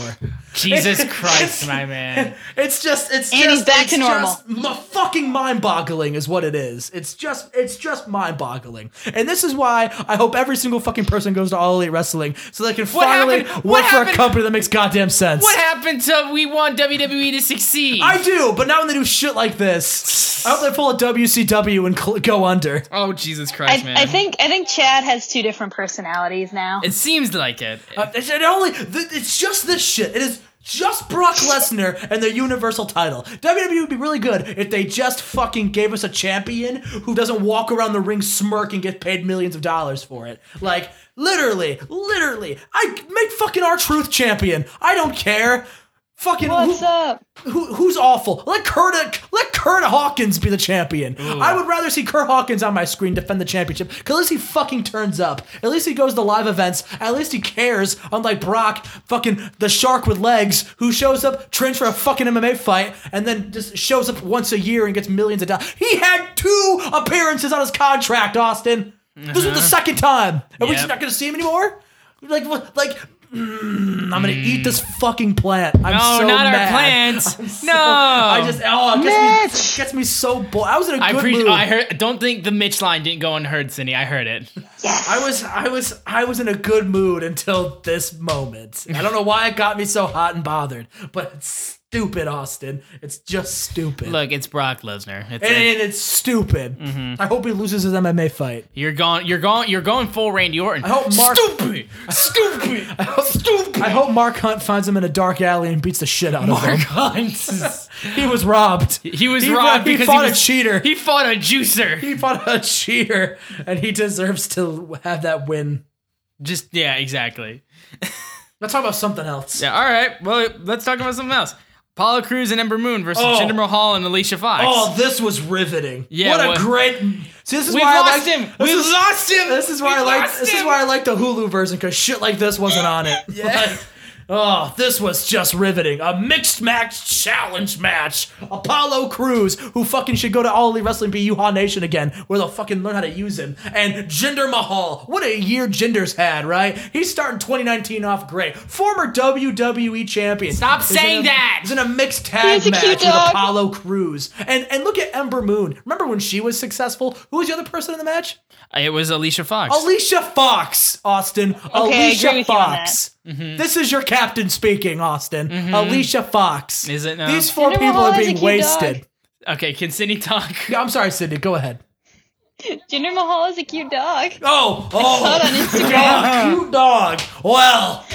Jesus Christ, my man. It's just, it's and just, back it's to normal. Just fucking mind-boggling is what it is. It's just, it's just mind-boggling. And this is why I hope every single fucking person goes to All Elite Wrestling so they can what finally happened? work for a company that makes goddamn sense. What happened to we want W W E to succeed? I do, but not when they do shit like this. I hope they pull a W C W and cl- go under. Oh, Jesus Christ, I, man. I think, I think Chad has two different personalities now. It seems like it. Uh, it, it only, th- it's just this shit. It is just Brock Lesnar and their Universal title. W W E would be really good if they just fucking gave us a champion who doesn't walk around the ring smirk and get paid millions of dollars for it. Like, literally, literally, I make fucking R-Truth champion. I don't care. Fucking What's who, up? Who, who's awful? Let Kurt, let Kurt Hawkins be the champion. Ooh. I would rather see Kurt Hawkins on my screen defend the championship, because at least he fucking turns up. At least he goes to live events. At least he cares, unlike Brock, fucking the shark with legs, who shows up, trains for a fucking M M A fight, and then just shows up once a year and gets millions of dollars. He had two appearances on his contract, Austin. Uh-huh. This was the second time. Are yep. we just not going to see him anymore? Like, like... Mm, I'm gonna mm. eat this fucking plant. I'm no, so not mad. Our plants. I'm so, no, I just oh, it gets, me, it gets me so bored. I was in a good I pre- mood. I heard. Don't think the Mitch line didn't go unheard, Sydney. I heard it. Yes. I was, I was, I was in a good mood until this moment. I don't know why it got me so hot and bothered, but it's stupid, Austin. It's just stupid. Look, it's Brock Lesnar. It's and, and it's stupid. Mm-hmm. I hope he loses his M M A fight. You're going, you're going, you're going full Randy Orton. I hope Mark. Stupid. Stupid! I hope, Stupid! I hope Mark Hunt finds him in a dark alley and beats the shit out Mark of him. Mark Hunt! He was robbed. He was he robbed because he fought he was, a cheater. He fought a juicer. He fought a cheater, and he deserves to have that win. Just, yeah, exactly. Let's talk about something else. Yeah, all right. Well, let's talk about something else. Apollo Crews and Ember Moon versus oh. Jinder Mahal and Alicia Fox. Oh, this was riveting. Yeah, what well, a great. See, this is we why lost I liked, him. We is, lost him. This is why we I like. This is why I like the Hulu version because shit like this wasn't on it. Yeah. Like, oh, this was just riveting. A mixed match challenge match. Apollo Crews, who fucking should go to All Elite Wrestling, be U-Haw Nation again, where they'll fucking learn how to use him. And Jinder Mahal. What a year Jinder's had, right? He's starting twenty nineteen off great. Former W W E champion. Stop he's saying a, that! He's in a mixed tag match with dog. Apollo Crews. And and look at Ember Moon. Remember when she was successful? Who was the other person in the match? It was Alicia Fox. Alicia Fox, Austin. Okay, Alicia I agree with Fox. You on that. Mm-hmm. This is your captain speaking, Austin. Mm-hmm. Alicia Fox. Is it now? These four Jinder people Mahal are being wasted. Dog. Okay, can Sydney talk? Yeah, I'm sorry, Sydney. Go ahead. Jinder Mahal is a cute dog. Oh, oh. I saw it on Instagram. Oh, cute dog. Well,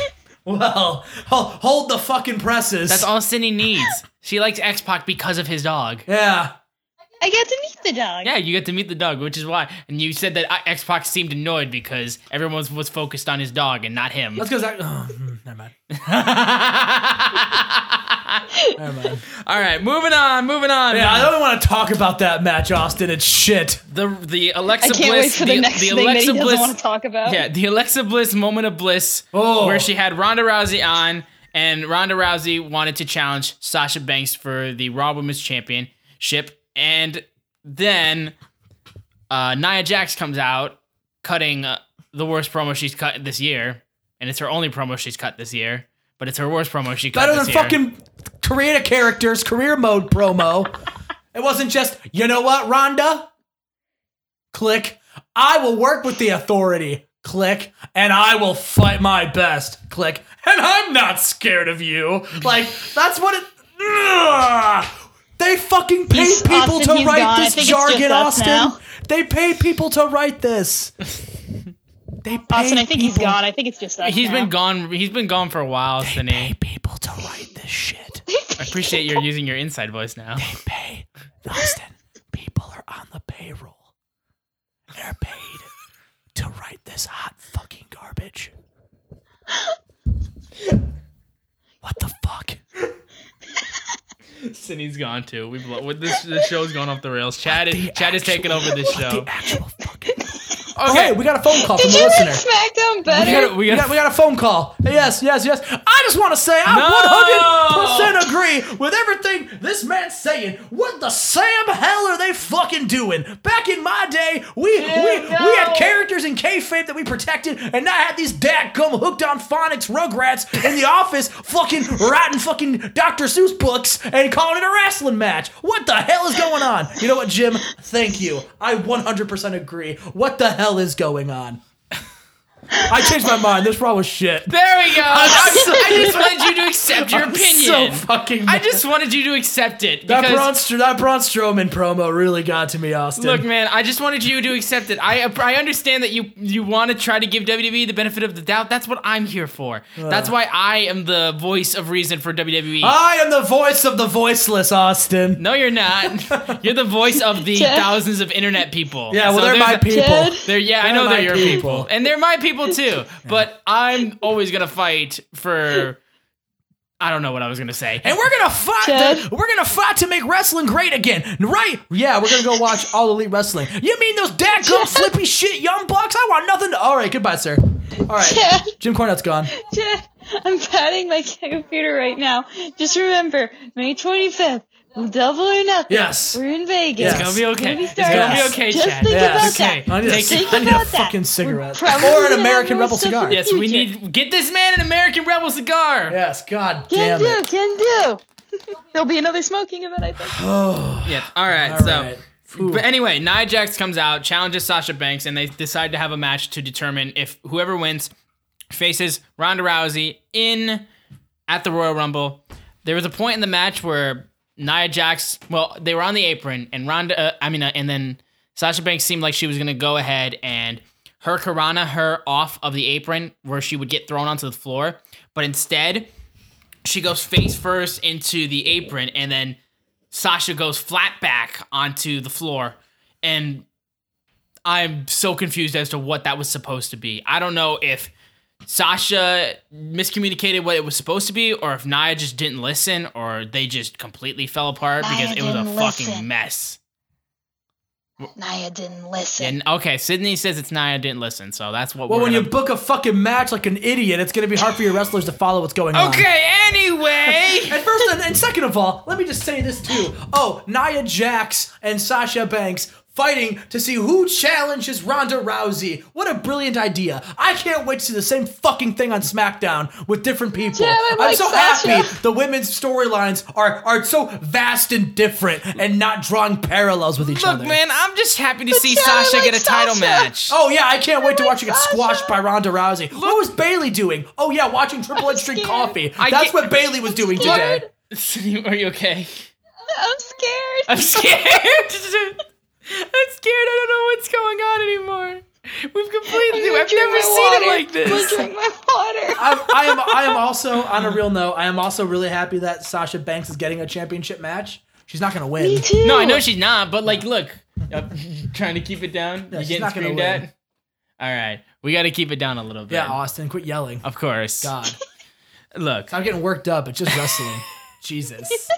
well, hold the fucking presses. That's all Sydney needs. She likes X-Pac because of his dog. Yeah. I got to meet the dog. Yeah, you got to meet the dog, which is why. And you said that X-Pac seemed annoyed because everyone was, was focused on his dog and not him. Let's go. Zach. Oh, never mind. Never mind. All right, moving on, moving on. Yeah, man. I don't want to talk about that match, Austin. It's shit. The the Alexa I can't Bliss. Wait for the, the next the thing Alexa that he Bliss, doesn't want to talk about. Yeah, the Alexa Bliss moment of bliss, oh. where she had Ronda Rousey on, and Ronda Rousey wanted to challenge Sasha Banks for the Raw Women's Championship. And then uh, Nia Jax comes out, cutting uh, the worst promo she's cut this year. And it's her only promo she's cut this year. But it's her worst promo she cut this year. Better than fucking create a character's career mode promo. It wasn't just, you know what, Ronda? Click. I will work with the authority. Click. And I will fight my best. Click. And I'm not scared of you. Like, that's what it... Ugh. They fucking pay he's, people Austin, to write gone. This jargon, Austin. Now. They pay people to write this. They pay Austin, I think people. He's gone. I think it's just us. He's now. been gone. He's been gone for a while, Sydney. They Sydney. pay people to write this shit. I appreciate you're using your inside voice now. They pay Austin. People are on the payroll. They're paid to write this hot fucking garbage. What the fuck? Sydney's gone too. We've lo- this, this show's gone off the rails. Chad is Chad actual, is taking over this show. The actual fucking. Okay, we got a phone call Did from the listener. SmackDown better. We got, a, we, got we, got, we got a phone call. Yes, yes, yes. I just want to say I no! one hundred percent agree with everything this man's saying. What the Sam hell are they fucking doing? Back in my day, we yeah, we, no. we had characters in kayfabe that we protected, and now I had these dadgum hooked on phonics rugrats in the office fucking writing fucking Doctor Seuss books and calling it a wrestling match. What the hell is going on? You know what, Jim? Thank you. I one hundred percent agree. What the hell is going on? I changed my mind. This Raw was shit. There we go. I'm so, I just wanted you to accept your I'm opinion. So fucking mad. I just wanted you to accept it. That Braun, that Braun Strowman promo really got to me, Austin. Look, man, I just wanted you to accept it. I I understand that you, you want to try to give W W E the benefit of the doubt. That's what I'm here for. Uh, That's why I am the voice of reason for W W E. I am the voice of the voiceless, Austin. No, you're not. You're the voice of the Chad. thousands of internet people. Yeah, well, so they're my a, people. They're, yeah, they're I know they're your people. people. And they're my people. too, but I'm always gonna fight for. I don't know what I was gonna say, and we're gonna fight. To, we're gonna fight to make wrestling great again, right? Yeah, we're gonna go watch All Elite Wrestling. You mean those dadgum flippy shit, Young Bucks? I want nothing. To, all right, goodbye, sir. All right, Chad, Jim Cornette's gone. Chad, I'm patting my computer right now. Just remember, May twenty-fifth. Double or nothing. Yes. We're in Vegas. Yes. It's gonna be okay. It's gonna yes. be okay, Chad. Just think yes. about okay. that. I need, Just a, think I need about a fucking that. cigarette. Or an American Rebel cigar. Yes, we need... Get this man an American Rebel cigar. Yes, god can damn do, it. Can do, can do. There'll be another smoking event, I think. Oh. Yeah, all right, all so... Right. But anyway, Nia Jax comes out, challenges Sasha Banks, and they decide to have a match to determine if whoever wins faces Ronda Rousey in... at the Royal Rumble. There was a point in the match where... Nia Jax, well, they were on the apron, and Ronda, uh, I mean, uh, and then Sasha Banks seemed like she was going to go ahead and hurricanrana her off of the apron where she would get thrown onto the floor. But instead, she goes face first into the apron, and then Sasha goes flat back onto the floor. And I'm so confused as to what that was supposed to be. I don't know if Sasha miscommunicated what it was supposed to be, or if Nia just didn't listen, or they just completely fell apart Nia because it was a listen. fucking mess. Nia didn't listen. And, okay, Sydney says it's Nia didn't listen, so that's what well, we're Well, when gonna... you book a fucking match like an idiot, it's going to be hard for your wrestlers to follow what's going okay, on. Okay, anyway! And first and, and second of all, let me just say this too. Oh, Nia Jax and Sasha Banks fighting to see who challenges Ronda Rousey. What a brilliant idea. I can't wait to see the same fucking thing on SmackDown with different people. Yeah, I'm, I'm like so Sasha. happy the women's storylines are, are so vast and different and not drawing parallels with each Look, other. Look, man, I'm just happy to but see yeah, Sasha like get a Sasha. title match. Oh, yeah, I can't I wait to like watch her get squashed by Ronda Rousey. Look. What was Bayley doing? Oh, yeah, watching Triple H drink coffee. I That's get, what Bayley was I'm doing scared. today. Sydney, are you okay? I'm scared. I'm scared. I'm scared. I don't know what's going on anymore. We've completely. I've never seen it like this. Drink my water. I'm, I am. I am also on a real note. I am also really happy that Sasha Banks is getting a championship match. She's not going to win. Me too. No, I know she's not. But like, look, I'm trying to keep it down. Yeah, you getting screamed at? All right, we got to keep it down a little bit. Yeah, Austin, quit yelling. Of course. God, look, I'm getting worked up. It's just wrestling. Jesus.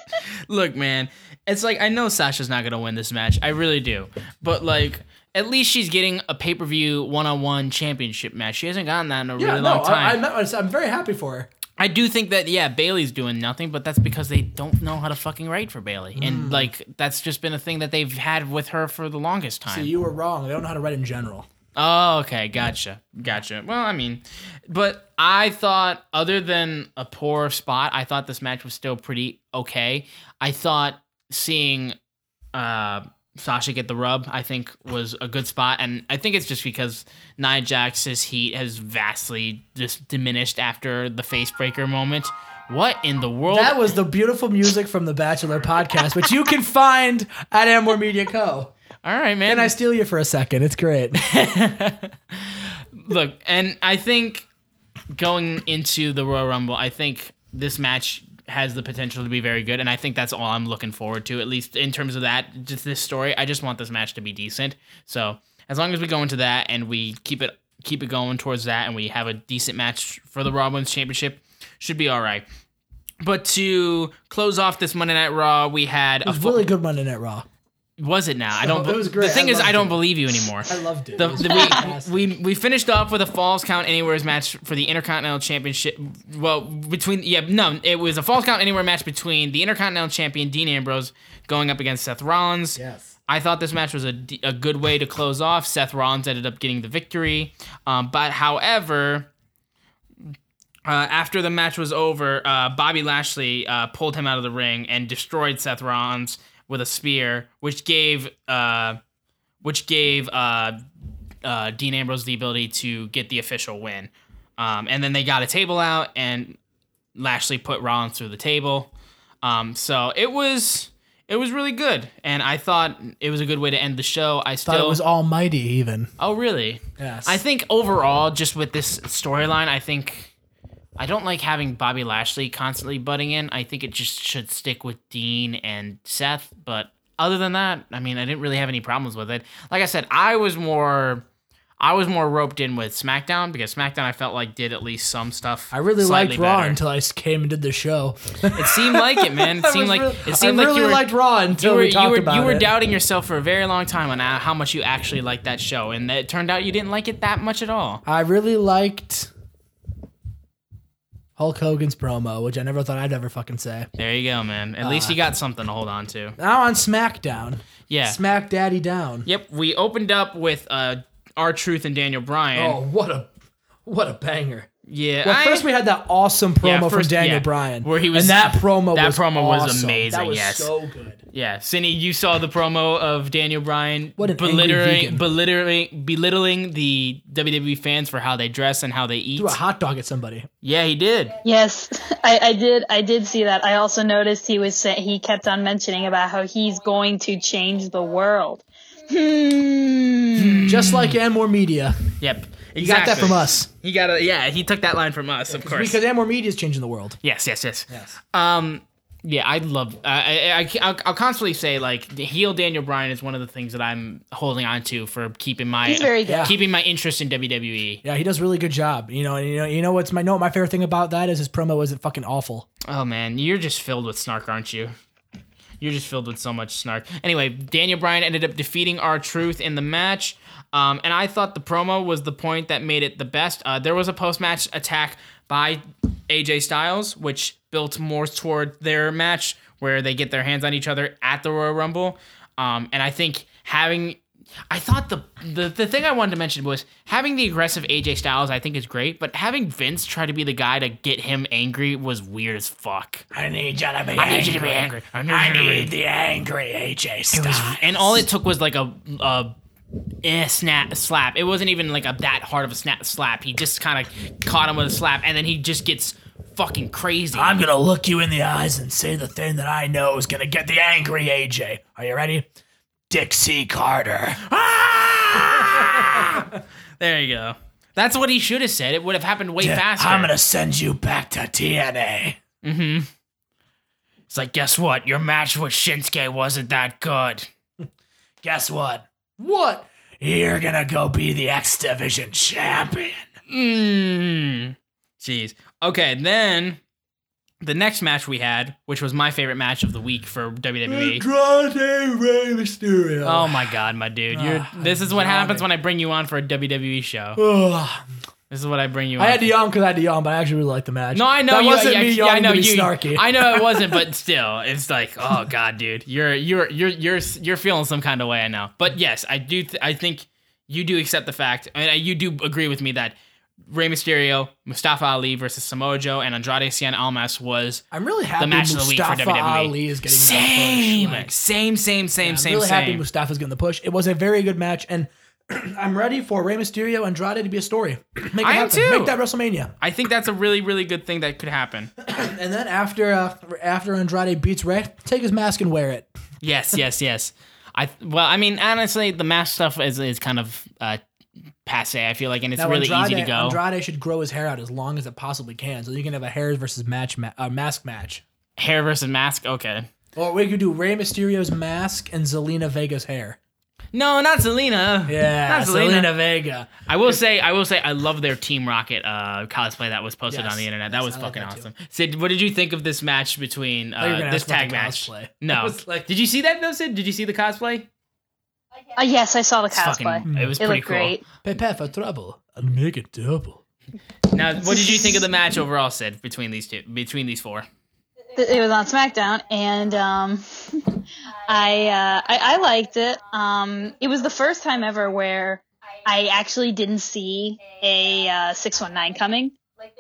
Look, man, it's like I know Sasha's not going to win this match. I really do. But, like, at least she's getting a pay-per-view one-on-one championship match. She hasn't gotten that in a yeah, really no, long time. I, I'm, I'm very happy for her. I do think that, yeah, Bayley's doing nothing, but that's because they don't know how to fucking write for Bayley. Mm. And, like, that's just been a thing that they've had with her for the longest time. So you were wrong. They don't know how to write in general. Oh, okay. Gotcha. Gotcha. Well, I mean, but I thought other than a poor spot, I thought this match was still pretty okay. I thought seeing uh, Sasha get the rub, I think, was a good spot. And I think it's just because Nia Jax's heat has vastly just diminished after the facebreaker moment. What in the world? That was the beautiful music from the Bachelor podcast, which you can find at Amor Media Co. All right, man. Can I steal you for a second? It's great. Look, and I think going into the Royal Rumble, I think this match has the potential to be very good, and I think that's all I'm looking forward to, at least in terms of that, just this story. I just want this match to be decent. So as long as we go into that and we keep it keep it going towards that and we have a decent match for the Raw Women's Championship, should be all right. But to close off this Monday Night Raw, we had... It was a fo- really good Monday Night Raw. Was it now? So I don't. It was great. The thing I is, I don't it. believe you anymore. I loved it. The, the, we, we we finished off with a Falls Count Anywhere's match for the Intercontinental Championship. Well, between yeah, no, it was a Falls Count Anywhere match between the Intercontinental Champion Dean Ambrose going up against Seth Rollins. Yes. I thought this match was a, a good way to close off. Seth Rollins ended up getting the victory, um, but however, uh, after the match was over, uh, Bobby Lashley uh, pulled him out of the ring and destroyed Seth Rollins with a spear, which gave uh, which gave uh, uh, Dean Ambrose the ability to get the official win. Um, and then they got a table out, and Lashley put Rollins through the table. Um, so it was it was really good, and I thought it was a good way to end the show. I still thought it was almighty, even. Oh, really? Yes. I think overall, just with this storyline, I think I don't like having Bobby Lashley constantly butting in. I think it just should stick with Dean and Seth. But other than that, I mean, I didn't really have any problems with it. Like I said, I was more, I was more roped in with SmackDown because SmackDown I felt like did at least some stuff. I really liked Raw better. until I came and did the show. It seemed like it, man. It seemed like really, it seemed I really like you were, liked Raw until you were, we talked you were, about you were it. doubting yourself for a very long time on how much you actually liked that show, and it turned out you didn't like it that much at all. I really liked Hulk Hogan's promo, which I never thought I'd ever fucking say. There you go, man. At uh, least you got something to hold on to. Now on SmackDown. Yeah. Smack Daddy Down. Yep. We opened up with uh, R-Truth and Daniel Bryan. Oh, what a what a banger. Yeah. Well, I, first we had that awesome promo yeah, first, from Daniel yeah, Bryan. Where he was, and that promo that was That promo awesome. was amazing, that was yes. so good. Yeah. Cindy, you saw the promo of Daniel Bryan what an belittling, belittling, belittling the W W E fans for how they dress and how they eat. Threw a hot dog at somebody. Yeah, he did. Yes, I, I did. I did see that. I also noticed he was he kept on mentioning about how he's going to change the world. Hmm. Just like Amor Media. Yep. He exactly. got that from us. He got a, yeah, he took that line from us, yeah, of course. Because Amor Media is changing the world. Yes, yes, yes. Yes. Um, Yeah, I love. I, I, I'll, I'll constantly say, like, the heel Daniel Bryan is one of the things that I'm holding on to for keeping my He's very good. keeping my interest in W W E. Yeah, he does a really good job. You know, and you know, you know what's my no, my favorite thing about that is his promo isn't fucking awful. Oh man, you're just filled with snark, aren't you? You're just filled with so much snark. Anyway, Daniel Bryan ended up defeating R-Truth in the match, um, and I thought the promo was the point that made it the best. Uh, there was a post-match attack by A J Styles, which built more toward their match where they get their hands on each other at the Royal Rumble. Um, and I think having... I thought the, the the thing I wanted to mention was having the aggressive A J Styles I think is great, but having Vince try to be the guy to get him angry was weird as fuck. I need you to be I angry. I need you to be angry. I need, I need the angry A J Styles. Was, and all it took was like a... a Eh, snap, slap. It wasn't even like a that hard of a snap slap. He just kind of caught him with a slap, and then he just gets fucking crazy. I'm gonna look you in the eyes and say the thing that I know is gonna get the angry A J. Are you ready? Dixie Carter. Ah! There you go. That's what he should have said. It would have happened way D- faster. I'm gonna send you back to T N A. Mm-hmm. It's like, guess what? Your match with Shinsuke wasn't that good. Guess what? What? You're gonna go be the X Division champion. Mmm. Jeez. Okay, then the next match we had, which was my favorite match of the week for W W E. Andrade Rey Mysterio. Oh my god, my dude. You're, uh, this is what happens when I bring you on for a W W E show. Uh, this is what I bring you on. I had to yawn because I had to yawn, but I actually really liked the match. No, I know. That you, wasn't you, me yeah, yawning yeah, I know to be you, snarky. I know it wasn't, but still, it's like, oh god, dude, you're you're you're you're you're feeling some kind of way, I know. But yes, I do. Th- I think you do accept the fact, and you do agree with me that Rey Mysterio, Mustafa Ali versus Samoa Joe, and Andrade Cien Almas was I'm really happy the match Mustafa of the week for W W E. Ali is getting same, that push. Like, same, same, same, yeah, I'm same. I'm really same. happy Mustafa's getting the push. It was a very good match, and I'm ready for Rey Mysterio and Andrade to be a story. Make it I happen. am too. Make that WrestleMania. I think that's a really, really good thing that could happen. And then after uh, after Andrade beats Rey, take his mask and wear it. Yes, yes, yes. I well, I mean, honestly, the mask stuff is is kind of uh, passe. I feel like, and it's now, really Andrade, easy to go. Andrade should grow his hair out as long as it possibly can, so you can have a hair versus match ma- uh, mask match. Hair versus mask. Okay. Or we could do Rey Mysterio's mask and Zelina Vega's hair. No, not Zelina. Yeah, not Zelina. Zelina Vega. I will say, I will say, I love their Team Rocket uh, cosplay that was posted yes, on the internet. That yes, was I fucking like that awesome. Too. Sid, what did you think of this match between uh, this tag match? Cosplay. No, like, did you see that though, Sid? Did you see the cosplay? Uh, yes, I saw the cosplay. Fucking, it was it pretty looked cool. Great. Prepare for trouble and make it double. Now, what did you think of the match overall, Sid? Between these two, between these four. It was on SmackDown, and um, I, uh, I I liked it. Um, it was the first time ever where I actually didn't see a uh, six one nine coming.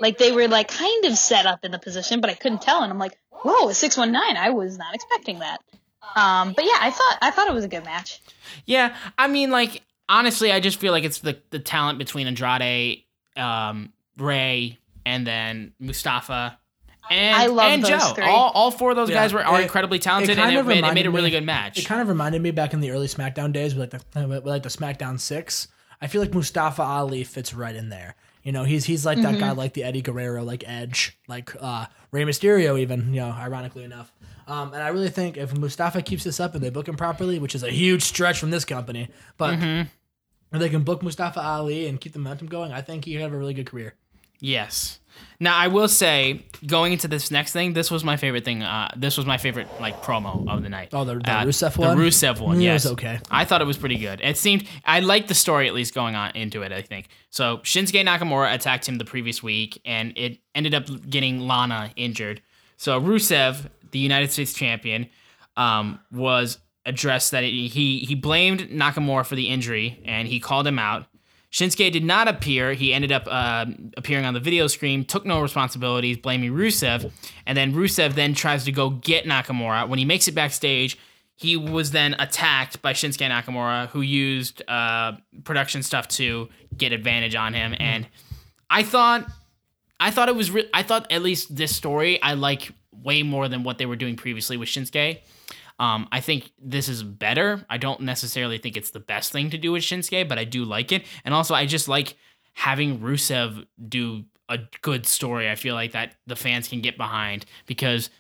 Like, they were, like, kind of set up in the position, but I couldn't tell, and I'm like, whoa, a six one nine, I was not expecting that. Um, but, yeah, I thought I thought it was a good match. Yeah, I mean, like, honestly, I just feel like it's the, the talent between Andrade, um, Rey, and then Mustafa. And, I love and those Joe. Three. All, all four of those yeah. guys were, are it, incredibly talented, it and it made, it made a really me, good match. It kind of reminded me back in the early SmackDown days with like the, with like the SmackDown six. I feel like Mustafa Ali fits right in there. You know, he's he's like mm-hmm. that guy, like the Eddie Guerrero, like Edge, like uh, Rey Mysterio even, you know, ironically enough. Um, and I really think if Mustafa keeps this up and they book him properly, which is a huge stretch from this company, but mm-hmm. if they can book Mustafa Ali and keep the momentum going, I think he could have a really good career. Yes. Now, I will say, going into this next thing, this was my favorite thing. Uh, this was my favorite, like, promo of the night. Oh, the, the uh, Rusev one? The Rusev one, yes. It was okay. I thought it was pretty good. It seemed... I liked the story, at least, going on into it, I think. So, Shinsuke Nakamura attacked him the previous week, and it ended up getting Lana injured. So, Rusev, the United States champion, um, was addressed that it, he, he blamed Nakamura for the injury, and he called him out. Shinsuke did not appear. He ended up uh, appearing on the video screen, took no responsibilities, blaming Rusev, and then Rusev then tries to go get Nakamura. When he makes it backstage, he was then attacked by Shinsuke Nakamura, who used uh, production stuff to get advantage on him. And I thought, I thought it was, re- I thought at least this story I like way more than what they were doing previously with Shinsuke. Um, I think this is better. I don't necessarily think it's the best thing to do with Shinsuke, but I do like it. And also, I just like having Rusev do a good story. I feel like that the fans can get behind because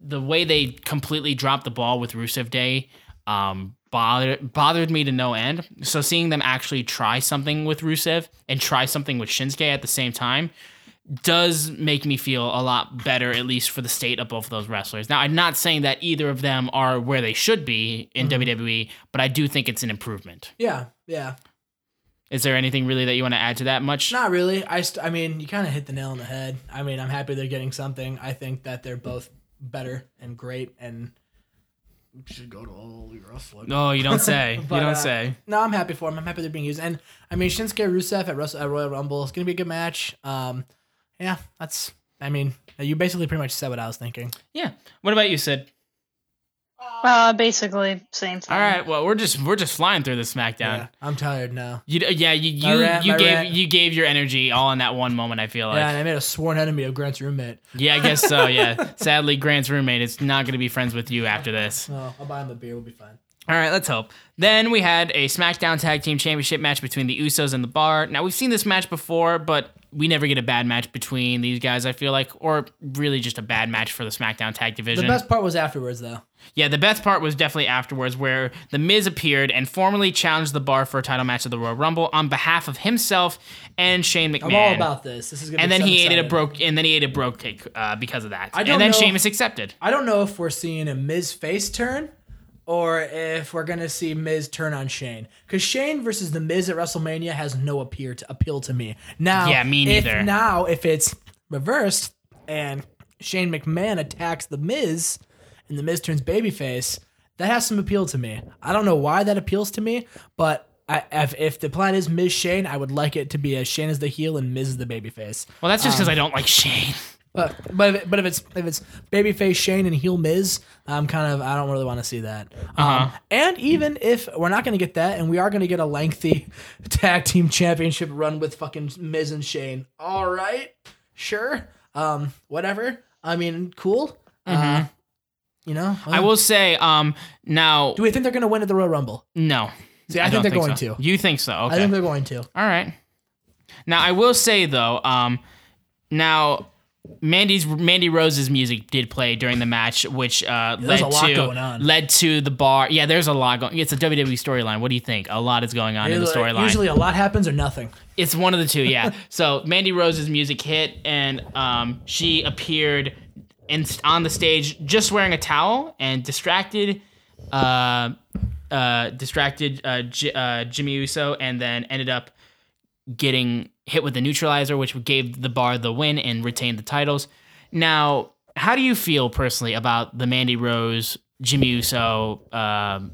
the way they completely dropped the ball with Rusev Day um, bothered bothered me to no end. So seeing them actually try something with Rusev and try something with Shinsuke at the same time does make me feel a lot better, at least for the state of both of those wrestlers. Now, I'm not saying that either of them are where they should be in mm-hmm. W W E, but I do think it's an improvement. Yeah, yeah. Is there anything really that you want to add to that much? Not really. I, st- I mean, you kind of hit the nail on the head. I mean, I'm happy they're getting something. I think that they're both better and great, and you should go to All Elite Wrestling. No, you don't say. but, you don't uh, say. No, I'm happy for them. I'm happy they're being used. And, I mean, Shinsuke Rusev at, Rus- at Royal Rumble, it's going to be a good match. Um, yeah, that's, I mean, you basically pretty much said what I was thinking. Yeah. What about you, Sid? Uh, basically same thing. All right, well, we're just we're just flying through the SmackDown. Yeah, I'm tired now. You yeah, you you, rat, you gave rat. you gave your energy all in that one moment, I feel like. Yeah, and I made a sworn enemy of Grant's roommate. Yeah, I guess so, yeah. Sadly, Grant's roommate is not going to be friends with you after this. No, I'll buy him a beer, we'll be fine. All right, let's hope. Then we had a SmackDown Tag Team Championship match between the Usos and the Bar. Now, we've seen this match before, but we never get a bad match between these guys, I feel like, or really just a bad match for the SmackDown Tag Division. The best part was afterwards, though. Yeah, the best part was definitely afterwards, where The Miz appeared and formally challenged the Bar for a title match at the Royal Rumble on behalf of himself and Shane McMahon. I'm all about this. This is gonna. And be then so he exciting. ate a broke, and then he ate a broke kick uh, because of that. I don't and then know Sheamus if, accepted. I don't know if we're seeing a Miz face turn, or if we're going to see Miz turn on Shane. Because Shane versus The Miz at WrestleMania has no appeal to, appeal to me. Now, yeah, me neither. If, now, if it's reversed and Shane McMahon attacks The Miz and The Miz turns babyface, that has some appeal to me. I don't know why that appeals to me, but I, if, if the plan is Miz Shane, I would like it to be as Shane is the heel and Miz is the babyface. Well, that's just because um, I don't like Shane. But but if, it, but if it's if it's babyface Shane and heel Miz, I'm kind of I don't really want to see that. Uh-huh. Um, and even if we're not going to get that, and we are going to get a lengthy tag team championship run with fucking Miz and Shane, all right, sure, um, whatever. I mean, cool. Mm-hmm. Uh, you know, I, I will say um, now. Do we think they're going to win at the Royal Rumble? No. See, I, I think they're think going so. to. You think so? Okay. I think they're going to. All right. Now I will say though, um, now. Mandy's Mandy Rose's music did play during the match, which uh, led to led to the Bar. Yeah, there's a lot going. It's a W W E storyline. What do you think? A lot is going on usually, in the storyline. Usually, a lot happens or nothing. It's one of the two. Yeah. So Mandy Rose's music hit, and um, she appeared in, on the stage just wearing a towel and distracted, uh, uh, distracted uh, J- uh, Jimmy Uso, and then ended up getting hit with the neutralizer, which gave the Bar the win and retained the titles. Now, how do you feel personally about the Mandy Rose, Jimmy Uso, um,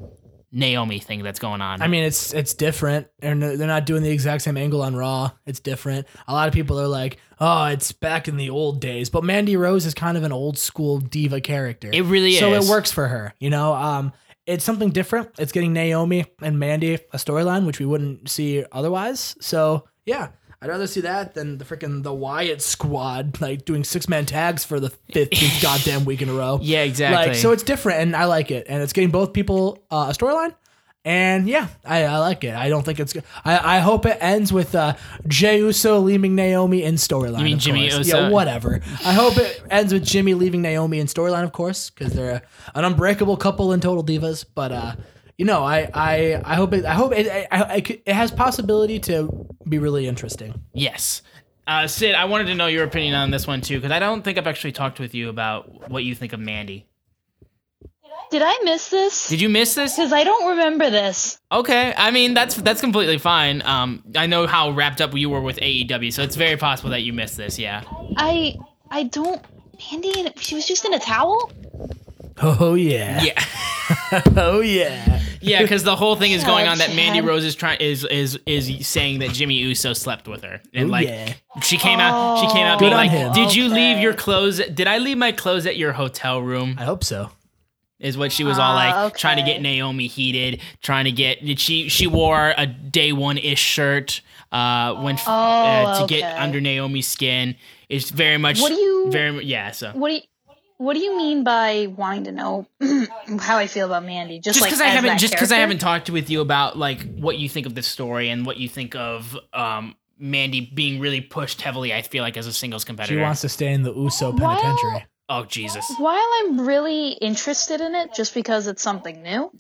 Naomi thing that's going on? I mean, it's it's different, and they're not doing the exact same angle on Raw. It's different. A lot of people are like, "Oh, it's back in the old days," but Mandy Rose is kind of an old school diva character. It really is. So it works for her, you know. Um, It's something different. It's getting Naomi and Mandy a storyline, which we wouldn't see otherwise. So, yeah, I'd rather see that than the freaking the Wyatt squad, like, doing six-man tags for the fifteenth goddamn week in a row. Yeah, exactly. Like, so it's different, and I like it. And it's getting both people uh, a storyline. And, yeah, I, I like it. I don't think it's good. I, I hope it ends with uh, Jey Uso leaving Naomi in storyline. You mean Jimmy course. Uso? Yeah, whatever. I hope it ends with Jimmy leaving Naomi in storyline, of course, because they're a, an unbreakable couple in Total Divas. But, uh, you know, I, I, I hope, it, I hope it, I, I, it has possibility to be really interesting. Yes. Uh, Sid, I wanted to know your opinion on this one, too, because I don't think I've actually talked with you about what you think of Mandy. Did I miss this? Did you miss this? Because I don't remember this. Okay, I mean that's that's completely fine. Um, I know how wrapped up you were with A E W, so it's very possible that you missed this. Yeah. I I don't. Mandy, she was just in a towel. Oh yeah. Yeah. oh yeah. Yeah, because the whole thing is oh, going on Chad. that Mandy Rose is trying is is is saying that Jimmy Uso slept with her, and oh, like yeah. she came oh, out she came out being like, him. "Did okay. you leave your clothes? Did I leave my clothes at your hotel room?" I hope so. Is what she was all like, uh, okay. trying to get Naomi heated, trying to get she she wore a day one ish shirt uh, when oh, uh, to okay. get under Naomi's skin. It's very much what do you very yeah. So what do you what do you mean by wanting to know how I feel about Mandy? Just because like I haven't just because I haven't talked with you about like what you think of this story and what you think of um, Mandy being really pushed heavily. I feel like as a singles competitor, she wants to stay in the Uso penitentiary. Well, Oh, Jesus. While I'm really interested in it, just because it's something new,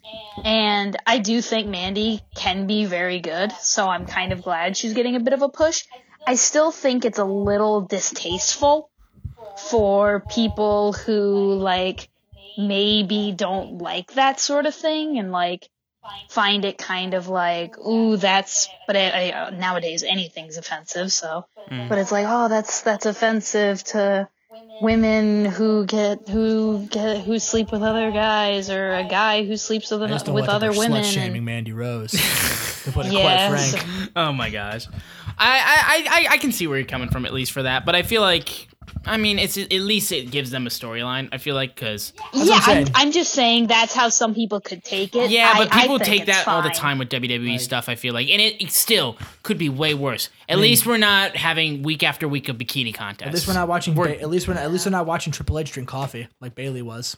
and I do think Mandy can be very good, so I'm kind of glad she's getting a bit of a push, I still think it's a little distasteful for people who, like, maybe don't like that sort of thing and, like, find it kind of like, ooh, that's, but I, I, nowadays anything's offensive, so, mm. but it's like, oh, that's, that's offensive to women who get, who get, who sleep with other guys, or a guy who sleeps with, with want other women. Slut-shaming Mandy Rose. To put it yeah, quite frank. So. Oh my gosh. I, I, I, I can see where you're coming from, at least for that, but I feel like, I mean, it's at least it gives them a storyline, I feel like, because... Yeah, I'm, I'm just saying that's how some people could take it. Yeah, but I, people I take that fine. all the time with W W E right. stuff, I feel like. And it, it still could be way worse. At mm. least we're not having week after week of bikini contests. At least we're not watching... We're, ba- at, least we're not, at least we're not watching Triple H drink coffee, like Bayley was.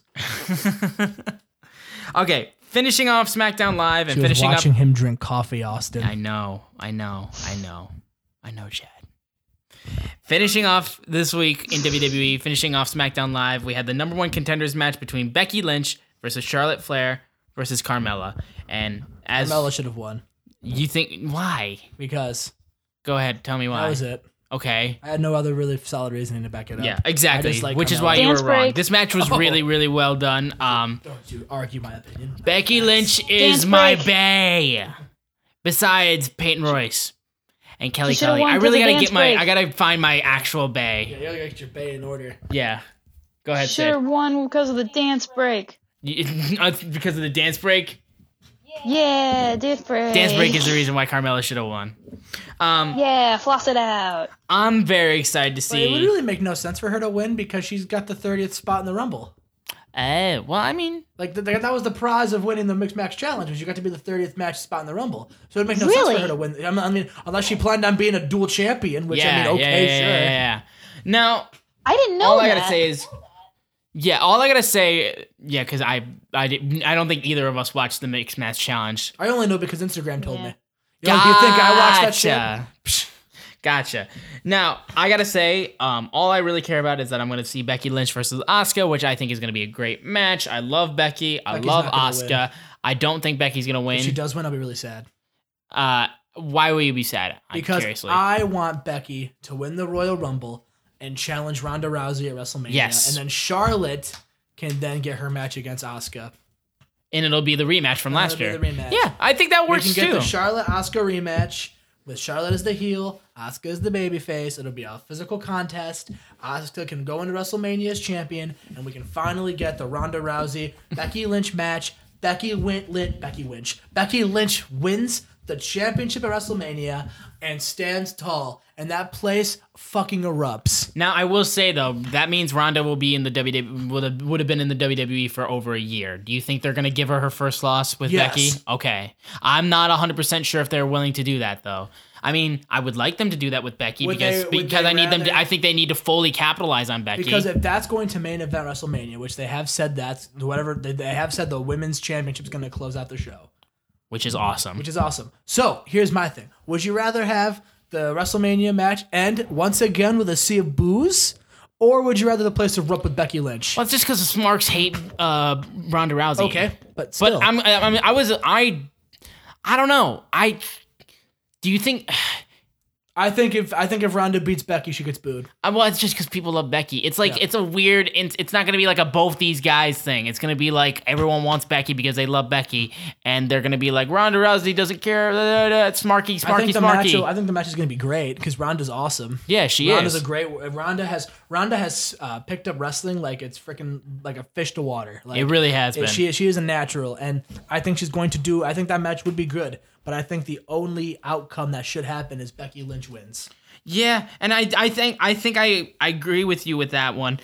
Okay, finishing off SmackDown Live and she was finishing watching up... watching him drink coffee, Austin. I know, I know, I know. I know, Chad. Finishing off this week in W W E, finishing off SmackDown Live, we had the number one contenders match between Becky Lynch versus Charlotte Flair versus Carmella. And as Carmella should have won. You think why? Because go ahead, tell me why. That was it. Okay. I had no other really solid reasoning to back it up. Yeah, exactly. Just, like, which Carmella. Is why you were wrong. This match was oh. really, really well done. Um, Don't you argue my opinion. Becky Lynch is my bae. Besides Peyton Royce. And Kelly Kelly, I really gotta get my, break. I gotta find my actual bae. Yeah, you gotta get your bae in order. Yeah, go ahead. Should have won because of the dance break. Because of the dance break. Yeah, dance break. Dance break is the reason why Carmella should have won. Um, yeah, floss it out. I'm very excited to see. But it would really make no sense for her to win because she's got the thirtieth spot in the Rumble. Uh, well, I mean, like the, the, that was the prize of winning the mixed match challenge, was you got to be the thirtieth match spot in the Rumble. So it would make no really? sense for her to win. I mean, I mean, unless she planned on being a dual champion, which yeah, I mean, okay, yeah, yeah, sure. Yeah, yeah, yeah. Now, I didn't know. All that. I gotta say is, yeah, all I gotta say, yeah, because I, I, did, I don't think either of us watched the mixed match challenge. I only know because Instagram told yeah. me. You know, gotcha. Do you think I watched that shit? Gotcha. Now, I gotta say, um, all I really care about is that I'm gonna see Becky Lynch versus Asuka, which I think is gonna be a great match. I love Becky. I Becky's love Asuka. Win. I don't think Becky's gonna win. If she does win, I'll be really sad. Uh, why will you be sad? I'm because curiously. I want Becky to win the Royal Rumble and challenge Ronda Rousey at WrestleMania. Yes. And then Charlotte can then get her match against Asuka. And it'll be the rematch from and last year. Rematch. Yeah, I think that works too. We can get too. the Charlotte-Asuka rematch. With Charlotte as the heel, Asuka as the babyface, it'll be a physical contest. Asuka can go into WrestleMania as champion, and we can finally get the Ronda Rousey Becky Lynch match. Becky Win- Lynch, Becky Lynch, Becky Lynch wins the championship at WrestleMania and stands tall, and that place fucking erupts. Now I will say though, that means Ronda will be in the W W E would have, would have been in the W W E for over a year. Do you think they're going to give her her first loss with yes. Becky? Okay, I'm not one hundred percent sure if they're willing to do that though. I mean, I would like them to do that with Becky would because they, because I need them to, I think they need to fully capitalize on Becky. Because if that's going to main event WrestleMania, which they have said that's whatever they, they have said the women's championship is going to close out the show. Which is awesome. Which is awesome. So, here's my thing. Would you rather have the WrestleMania match end once again with a sea of booze? Or would you rather the place erupt with Becky Lynch? Well, it's just because the Smarks hate uh, Ronda Rousey. Okay, but still. But I'm, I mean, I was... I, I don't know. I... Do you think... I think if I think if Ronda beats Becky, she gets booed. Uh, well, it's just because people love Becky. It's like yeah. it's a weird. It's, it's not gonna be like a both these guys thing. It's gonna be like everyone wants Becky because they love Becky, and they're gonna be like Ronda Rousey doesn't care. Blah, blah, blah, smarky, smarky, I think the smarky. Match, I think the match is gonna be great because Ronda's awesome. Yeah, she Ronda's is. Ronda's a great. Ronda has Ronda has uh, picked up wrestling like it's freaking like a fish to water. Like, it really has it, been. She she is a natural, and I think she's going to do. I think that match would be good. But I think the only outcome that should happen is Becky Lynch wins. Yeah, and I I think I think I, I agree with you with that one.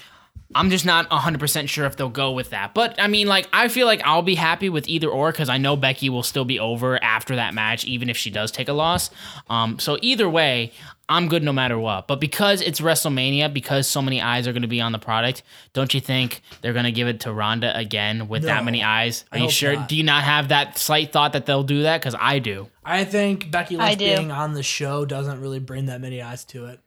I'm just not one hundred percent sure if they'll go with that. But, I mean, like, I feel like I'll be happy with either or because I know Becky will still be over after that match, even if she does take a loss. Um, so either way, I'm good no matter what. But because it's WrestleMania, because so many eyes are going to be on the product, don't you think they're going to give it to Ronda again with no, that many eyes? Are I you sure? Not. Do you not have that slight thought that they'll do that? Because I do. I think Becky Lynch being on the show doesn't really bring that many eyes to it.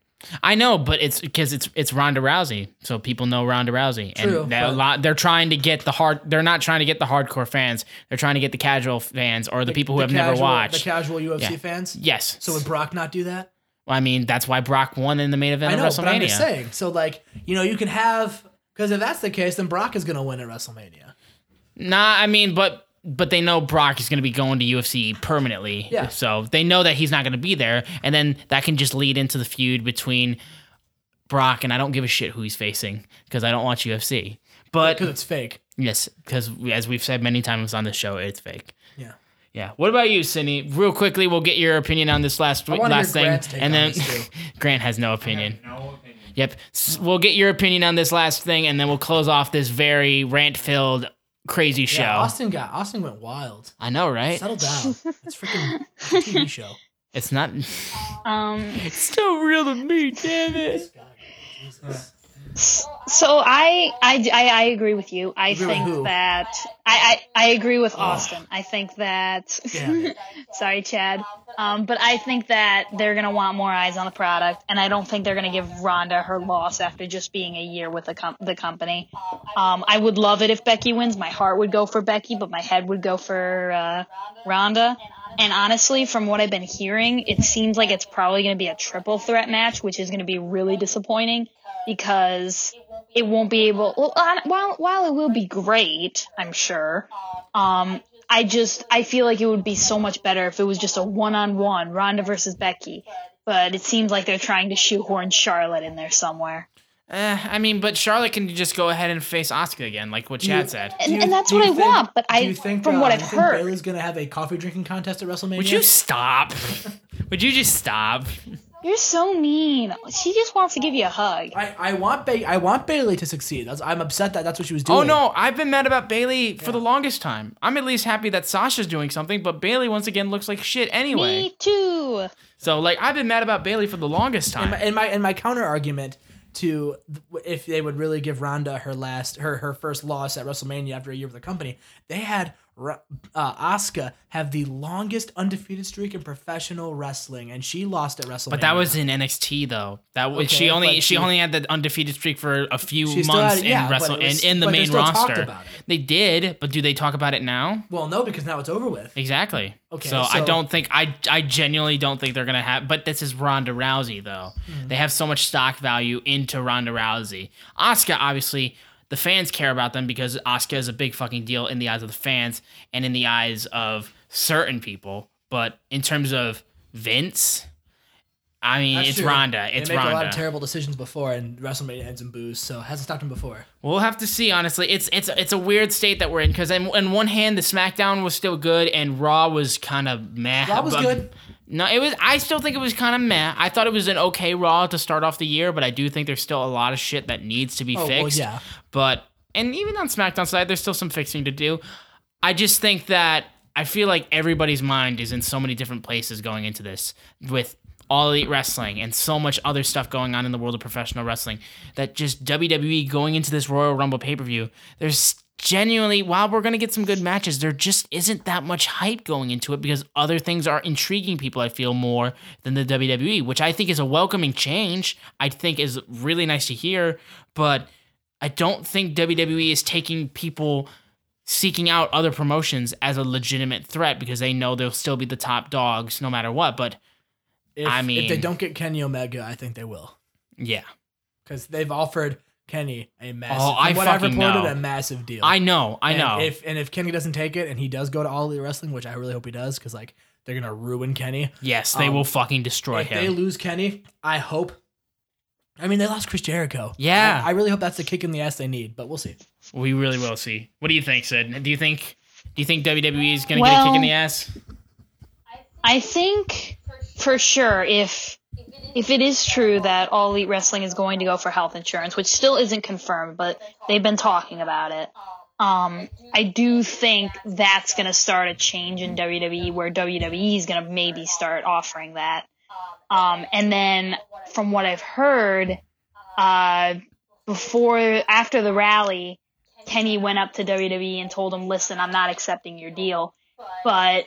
I know, but it's because it's it's Ronda Rousey, so people know Ronda Rousey. True, and a lot, they're trying to get the hard. They're not trying to get the hardcore fans. They're trying to get the casual fans or the, the people who the have casual, never watched. The casual U F C yeah. fans? Yes. So would Brock not do that? Well, I mean, that's why Brock won in the main event I know, of WrestleMania. But I'm just saying. So, like, you know, you can have... Because if that's the case, then Brock is going to win at WrestleMania. Nah, I mean, but... But they know Brock is going to be going to U F C permanently. Yeah. So they know that he's not going to be there. And then that can just lead into the feud between Brock and I don't give a shit who he's facing because I don't watch U F C. But because it's fake. Yes. Because as we've said many times on this show, it's fake. Yeah. Yeah. What about you, Sydney? Real quickly, we'll get your opinion on this last, I last thing. Grant's take and on then this Grant has no opinion. I have no opinion. Yep. So we'll get your opinion on this last thing and then we'll close off this very rant filled. Crazy show. Yeah, Austin got Austin went wild. I know, right? Settle down. It's freaking T V show. It's not. Um, it's still real to me. Damn it. So I I, I, I agree with you. I agree think that I, I, I agree with oh. Austin. I think that. Sorry, Chad. Um, but I think that they're gonna want more eyes on the product, and I don't think they're gonna give Ronda her loss after just being a year with the com- the company. Um, I would love it if Becky wins. My heart would go for Becky, but my head would go for uh, Ronda. And honestly, from what I've been hearing, it seems like it's probably gonna be a triple threat match, which is gonna be really disappointing. Because it won't be able, well, uh, while, while it will be great, I'm sure, um, I just, I feel like it would be so much better if it was just a one-on-one, Ronda versus Becky. But it seems like they're trying to shoehorn Charlotte in there somewhere. Uh, I mean, but Charlotte can just go ahead and face Asuka again, like what Chad said. You, and, and that's what I think, want, but I, think, from uh, what I've heard. Do you think Bayley's going to have a coffee drinking contest at WrestleMania? Would you stop? Would you just stop? You're so mean. She just wants to give you a hug. I, I want ba- I want Bayley to succeed. That's, I'm upset that that's what she was doing. Oh, no. I've been mad about Bayley for yeah. the longest time. I'm at least happy that Sasha's doing something, but Bayley, once again, looks like shit anyway. Me too. So, like, I've been mad about Bayley for the longest time. And my, and my, and my counter-argument to if they would really give Ronda her last her, her first loss at WrestleMania after a year with the company, they had... Uh, Asuka have the longest undefeated streak in professional wrestling, and she lost at WrestleMania. But that was in N X T, though. That was okay, she only she, she only had the undefeated streak for a few months had, yeah, in wrestle was, in, in the main roster. They did, but do they talk about it now? Well, no, because now it's over with. Exactly. Okay. So, so I don't think I I genuinely don't think they're gonna have. But this is Ronda Rousey, though. Mm-hmm. They have so much stock value into Ronda Rousey. Asuka, obviously. The fans care about them because Asuka is a big fucking deal in the eyes of the fans and in the eyes of certain people. But in terms of Vince, I mean, that's it's true. Ronda. It's Ronda. They make Ronda. A lot of terrible decisions before, and WrestleMania ends in boos, so it hasn't stopped him before. We'll have to see, honestly. It's it's it's a weird state that we're in because on, on one hand, the SmackDown was still good, and Raw was kind of meh. Raw was but, good. No, it was. I still think it was kind of meh. I thought it was an okay Raw to start off the year, but I do think there's still a lot of shit that needs to be oh, fixed. Well, yeah. But and even on SmackDown side, there's still some fixing to do. I just think that I feel like everybody's mind is in so many different places going into this with All Elite Wrestling and so much other stuff going on in the world of professional wrestling that just W W E going into this Royal Rumble pay-per-view, there's genuinely, while we're going to get some good matches, there just isn't that much hype going into it because other things are intriguing people, I feel, more than the W W E, which I think is a welcoming change. I think is really nice to hear, but I don't think W W E is taking people seeking out other promotions as a legitimate threat because they know they'll still be the top dogs no matter what, but if, I mean, if they don't get Kenny Omega, I think they will. Yeah. Because they've offered... Kenny, a massive. Oh, I what fucking I've reported, know. a massive deal. I know, I and know. If and if Kenny doesn't take it, and he does go to All Elite Wrestling, which I really hope he does, because like they're gonna ruin Kenny. Yes, they um, will fucking destroy if him. If they lose Kenny, I hope. I mean, they lost Chris Jericho. Yeah, I, I really hope that's the kick in the ass they need, but we'll see. We really will see. What do you think, Sid? Do you think? Do you think W W E is gonna well, get a kick in the ass? I think for sure if. If it is true that All Elite Wrestling is going to go for health insurance, which still isn't confirmed, but they've been talking about it, um, I do think that's going to start a change in W W E where W W E is going to maybe start offering that. Um, and then from what I've heard, uh, before after the rally, Kenny went up to W W E and told him, listen, I'm not accepting your deal, but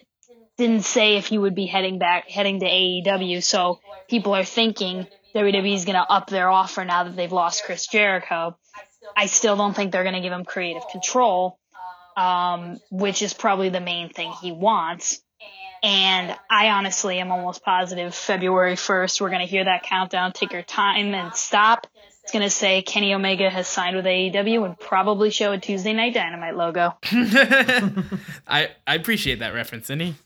didn't say if he would be heading back, heading to A E W. So people are thinking W W E is going to up their offer now that they've lost Chris Jericho. I still don't think they're going to give him creative control, um, which is probably the main thing he wants. And I honestly am almost positive February first, we're going to hear that countdown, take your time and stop. It's going to say Kenny Omega has signed with A E W and probably show a Tuesday Night Dynamite logo. I, I appreciate that reference, Cindy.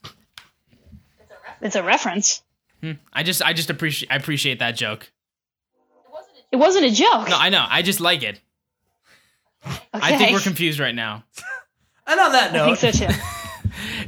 It's a reference. Hmm. I just I just appreciate I appreciate that joke. It wasn't a joke. No, I know. I just like it. Okay. I think we're confused right now. And on that note, I think so too.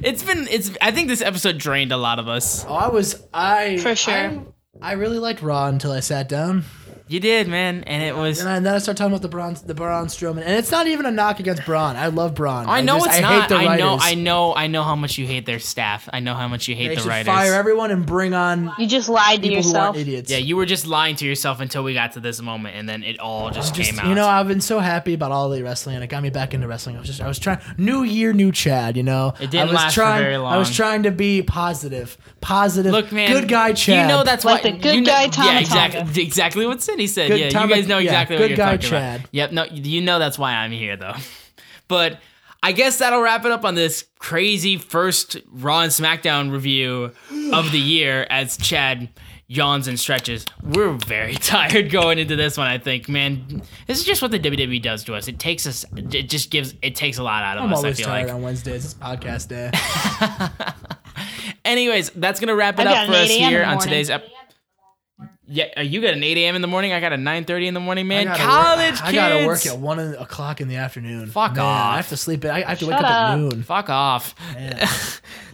It's been it's. I think this episode drained a lot of us. Oh, I was I for sure. I, I really liked Raw until I sat down. You did, man, and it was. And, I, and then I started talking about the Braun, the Braun Strowman, and it's not even a knock against Braun. I love Braun. I know I just, it's I not. Hate the I know, I know, I know how much you hate their staff. I know how much you hate they the writers. Fire everyone and bring on. You just lied to yourself. Who aren't idiots. Yeah, you were just lying to yourself until we got to this moment, and then it all just, just came out. You know, I've been so happy about All Elite Wrestling, and it got me back into wrestling. I was just, I was trying. New year, new Chad. You know, it didn't I was last trying, for very long. I was trying to be positive, positive. Look, man, good guy Chad. You know that's like why the good you know, guy Tama Tonga. Yeah, exactly, exactly what Sydney. He said, good yeah, Tom, you guys know exactly yeah, what you're guy, talking Chad. About. Yep, no, you know that's why I'm here, though. But I guess that'll wrap it up on this crazy first Raw and SmackDown review of the year as Chad yawns and stretches. We're very tired going into this one, I think. Man, this is just what the W W E does to us. It takes us, it just gives, it takes a lot out of I'm us, I feel like. I'm always tired on Wednesdays. It's podcast day. Anyways, that's going to wrap it I up for us here on today's episode. Yeah, you got an eight a.m. in the morning. I got a nine thirty in the morning, man. I College work, I, I kids. I gotta work at one o'clock in the afternoon. Fuck man, off. I have to sleep. I, I have to Shut wake up. up at noon. Fuck off.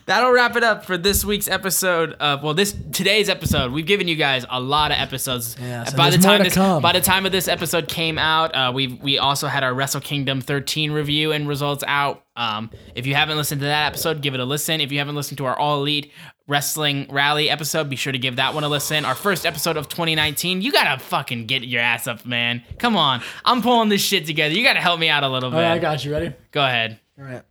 That'll wrap it up for this week's episode of well, this today's episode. We've given you guys a lot of episodes. Yeah, so by the time this come. by the time of this episode came out, uh, we we also had our Wrestle Kingdom thirteen review and results out. Um, if you haven't listened to that episode, give it a listen. If you haven't listened to our All Elite Wrestling Rally episode, be sure to give that one a listen. Our first episode of twenty nineteen. You gotta fucking get your ass up, man. Come on. I'm pulling this shit together. You gotta help me out a little bit. All right, I got you. Ready? Go ahead. All right.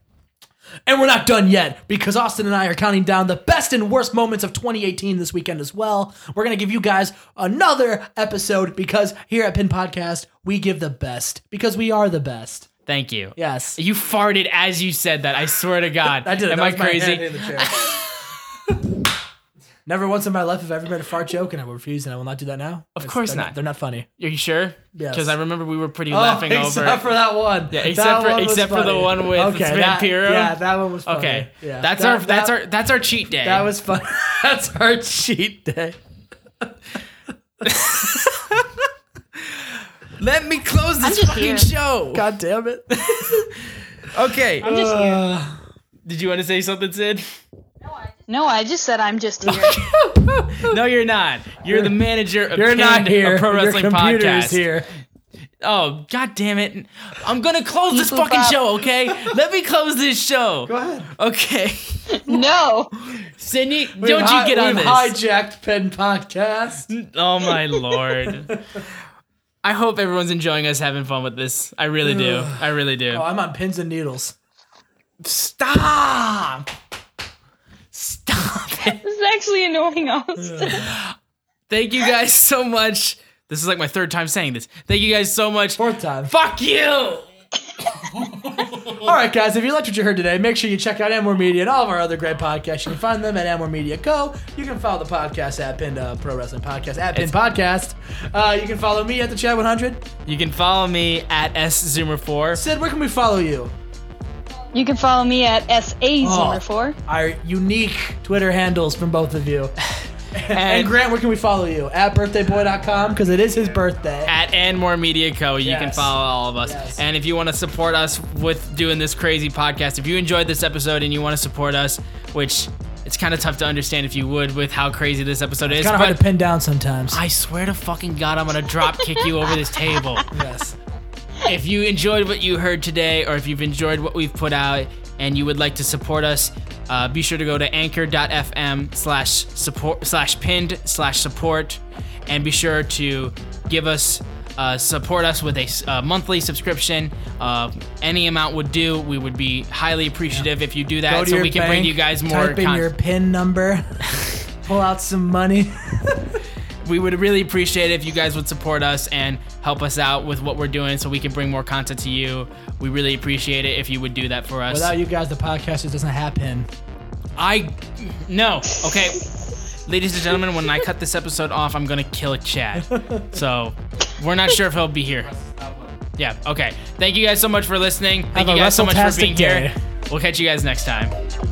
And we're not done yet, because Austin and I are counting down the best and worst moments of twenty eighteen this weekend as well. We're going to give you guys another episode, because here at Pin Podcast, we give the best, because we are the best. Thank you. Yes. You farted as you said that. I swear to God. I did it. Am I crazy? In the chair. Never once in my life have I ever made a fart joke, and I will refuse, and I will not do that now. Of it's, course they're not. not. They're not funny. Are you sure? Yes. Because I remember we were pretty oh, laughing except over. Except for that one. Yeah. Except that for one except for the one with okay, Vampiro. That, yeah, that one was funny. Okay. Yeah. That's that, our that, that's our that's our cheat day. That was fun. That's our cheat day. Let me close this fucking here. show. God damn it. Okay. I'm just uh, here. Did you want to say something, Sid? No, I just said I'm just here. No, you're not. You're, you're the manager of you're not here. A Pro Wrestling Your computer Podcast. Is here. Oh, God damn it. I'm going to close this fucking up. show, okay? Let me close this show. Go ahead. Okay. No. Sydney, we've don't hi- you get on this. We've hijacked Pin Podcast. Oh, my Lord. I hope everyone's enjoying us having fun with this. I really do. I really do. Oh, I'm on pins and needles. Stop. Stop it. This is actually annoying, Austin. Thank you guys so much. This is like my third time saying this. Thank you guys so much. Fourth time. Fuck you! All right, guys, if you liked what you heard today, make sure you check out Amor Media and all of our other great podcasts. You can find them at Amor Media Co. You can follow the podcast at Pinned uh, Pro Wrestling Podcast, at Pinned Podcast. Uh, you can follow me at the Chad one hundred. You can follow me at S Zoomer four. Sid, where can we follow you? You can follow me at S A Zoomer four. Oh, our unique Twitter handles from both of you. and, and Grant, where can we follow you? At birthday boy dot com, because it is his birthday. At And More Media Co. You yes. can follow all of us. Yes. And if you want to support us with doing this crazy podcast, if you enjoyed this episode and you want to support us, which it's kind of tough to understand if you would with how crazy this episode it's is. It's kind of hard to pin down sometimes. I swear to fucking God, I'm going to drop kick you over this table. Yes. If you enjoyed what you heard today, or if you've enjoyed what we've put out and you would like to support us, uh, be sure to go to anchor.fm slash support slash pinned slash support, and be sure to give us, uh, support us with a uh, monthly subscription. Uh, any amount would do. We would be highly appreciative yeah. if you do that, so we bank, can bring you guys more. Type con- in your PIN number, pull out some money. we would really appreciate it if you guys would support us and help us out with what we're doing so we can bring more content to you. We really appreciate it if you would do that for us. Without you guys, the podcast just doesn't happen. I, no. Okay. Ladies and gentlemen, when I cut this episode off, I'm going to kill Chad. So we're not sure if he'll be here. Yeah. Okay. Thank you guys so much for listening. Thank Have you guys so much for being day. here. We'll catch you guys next time.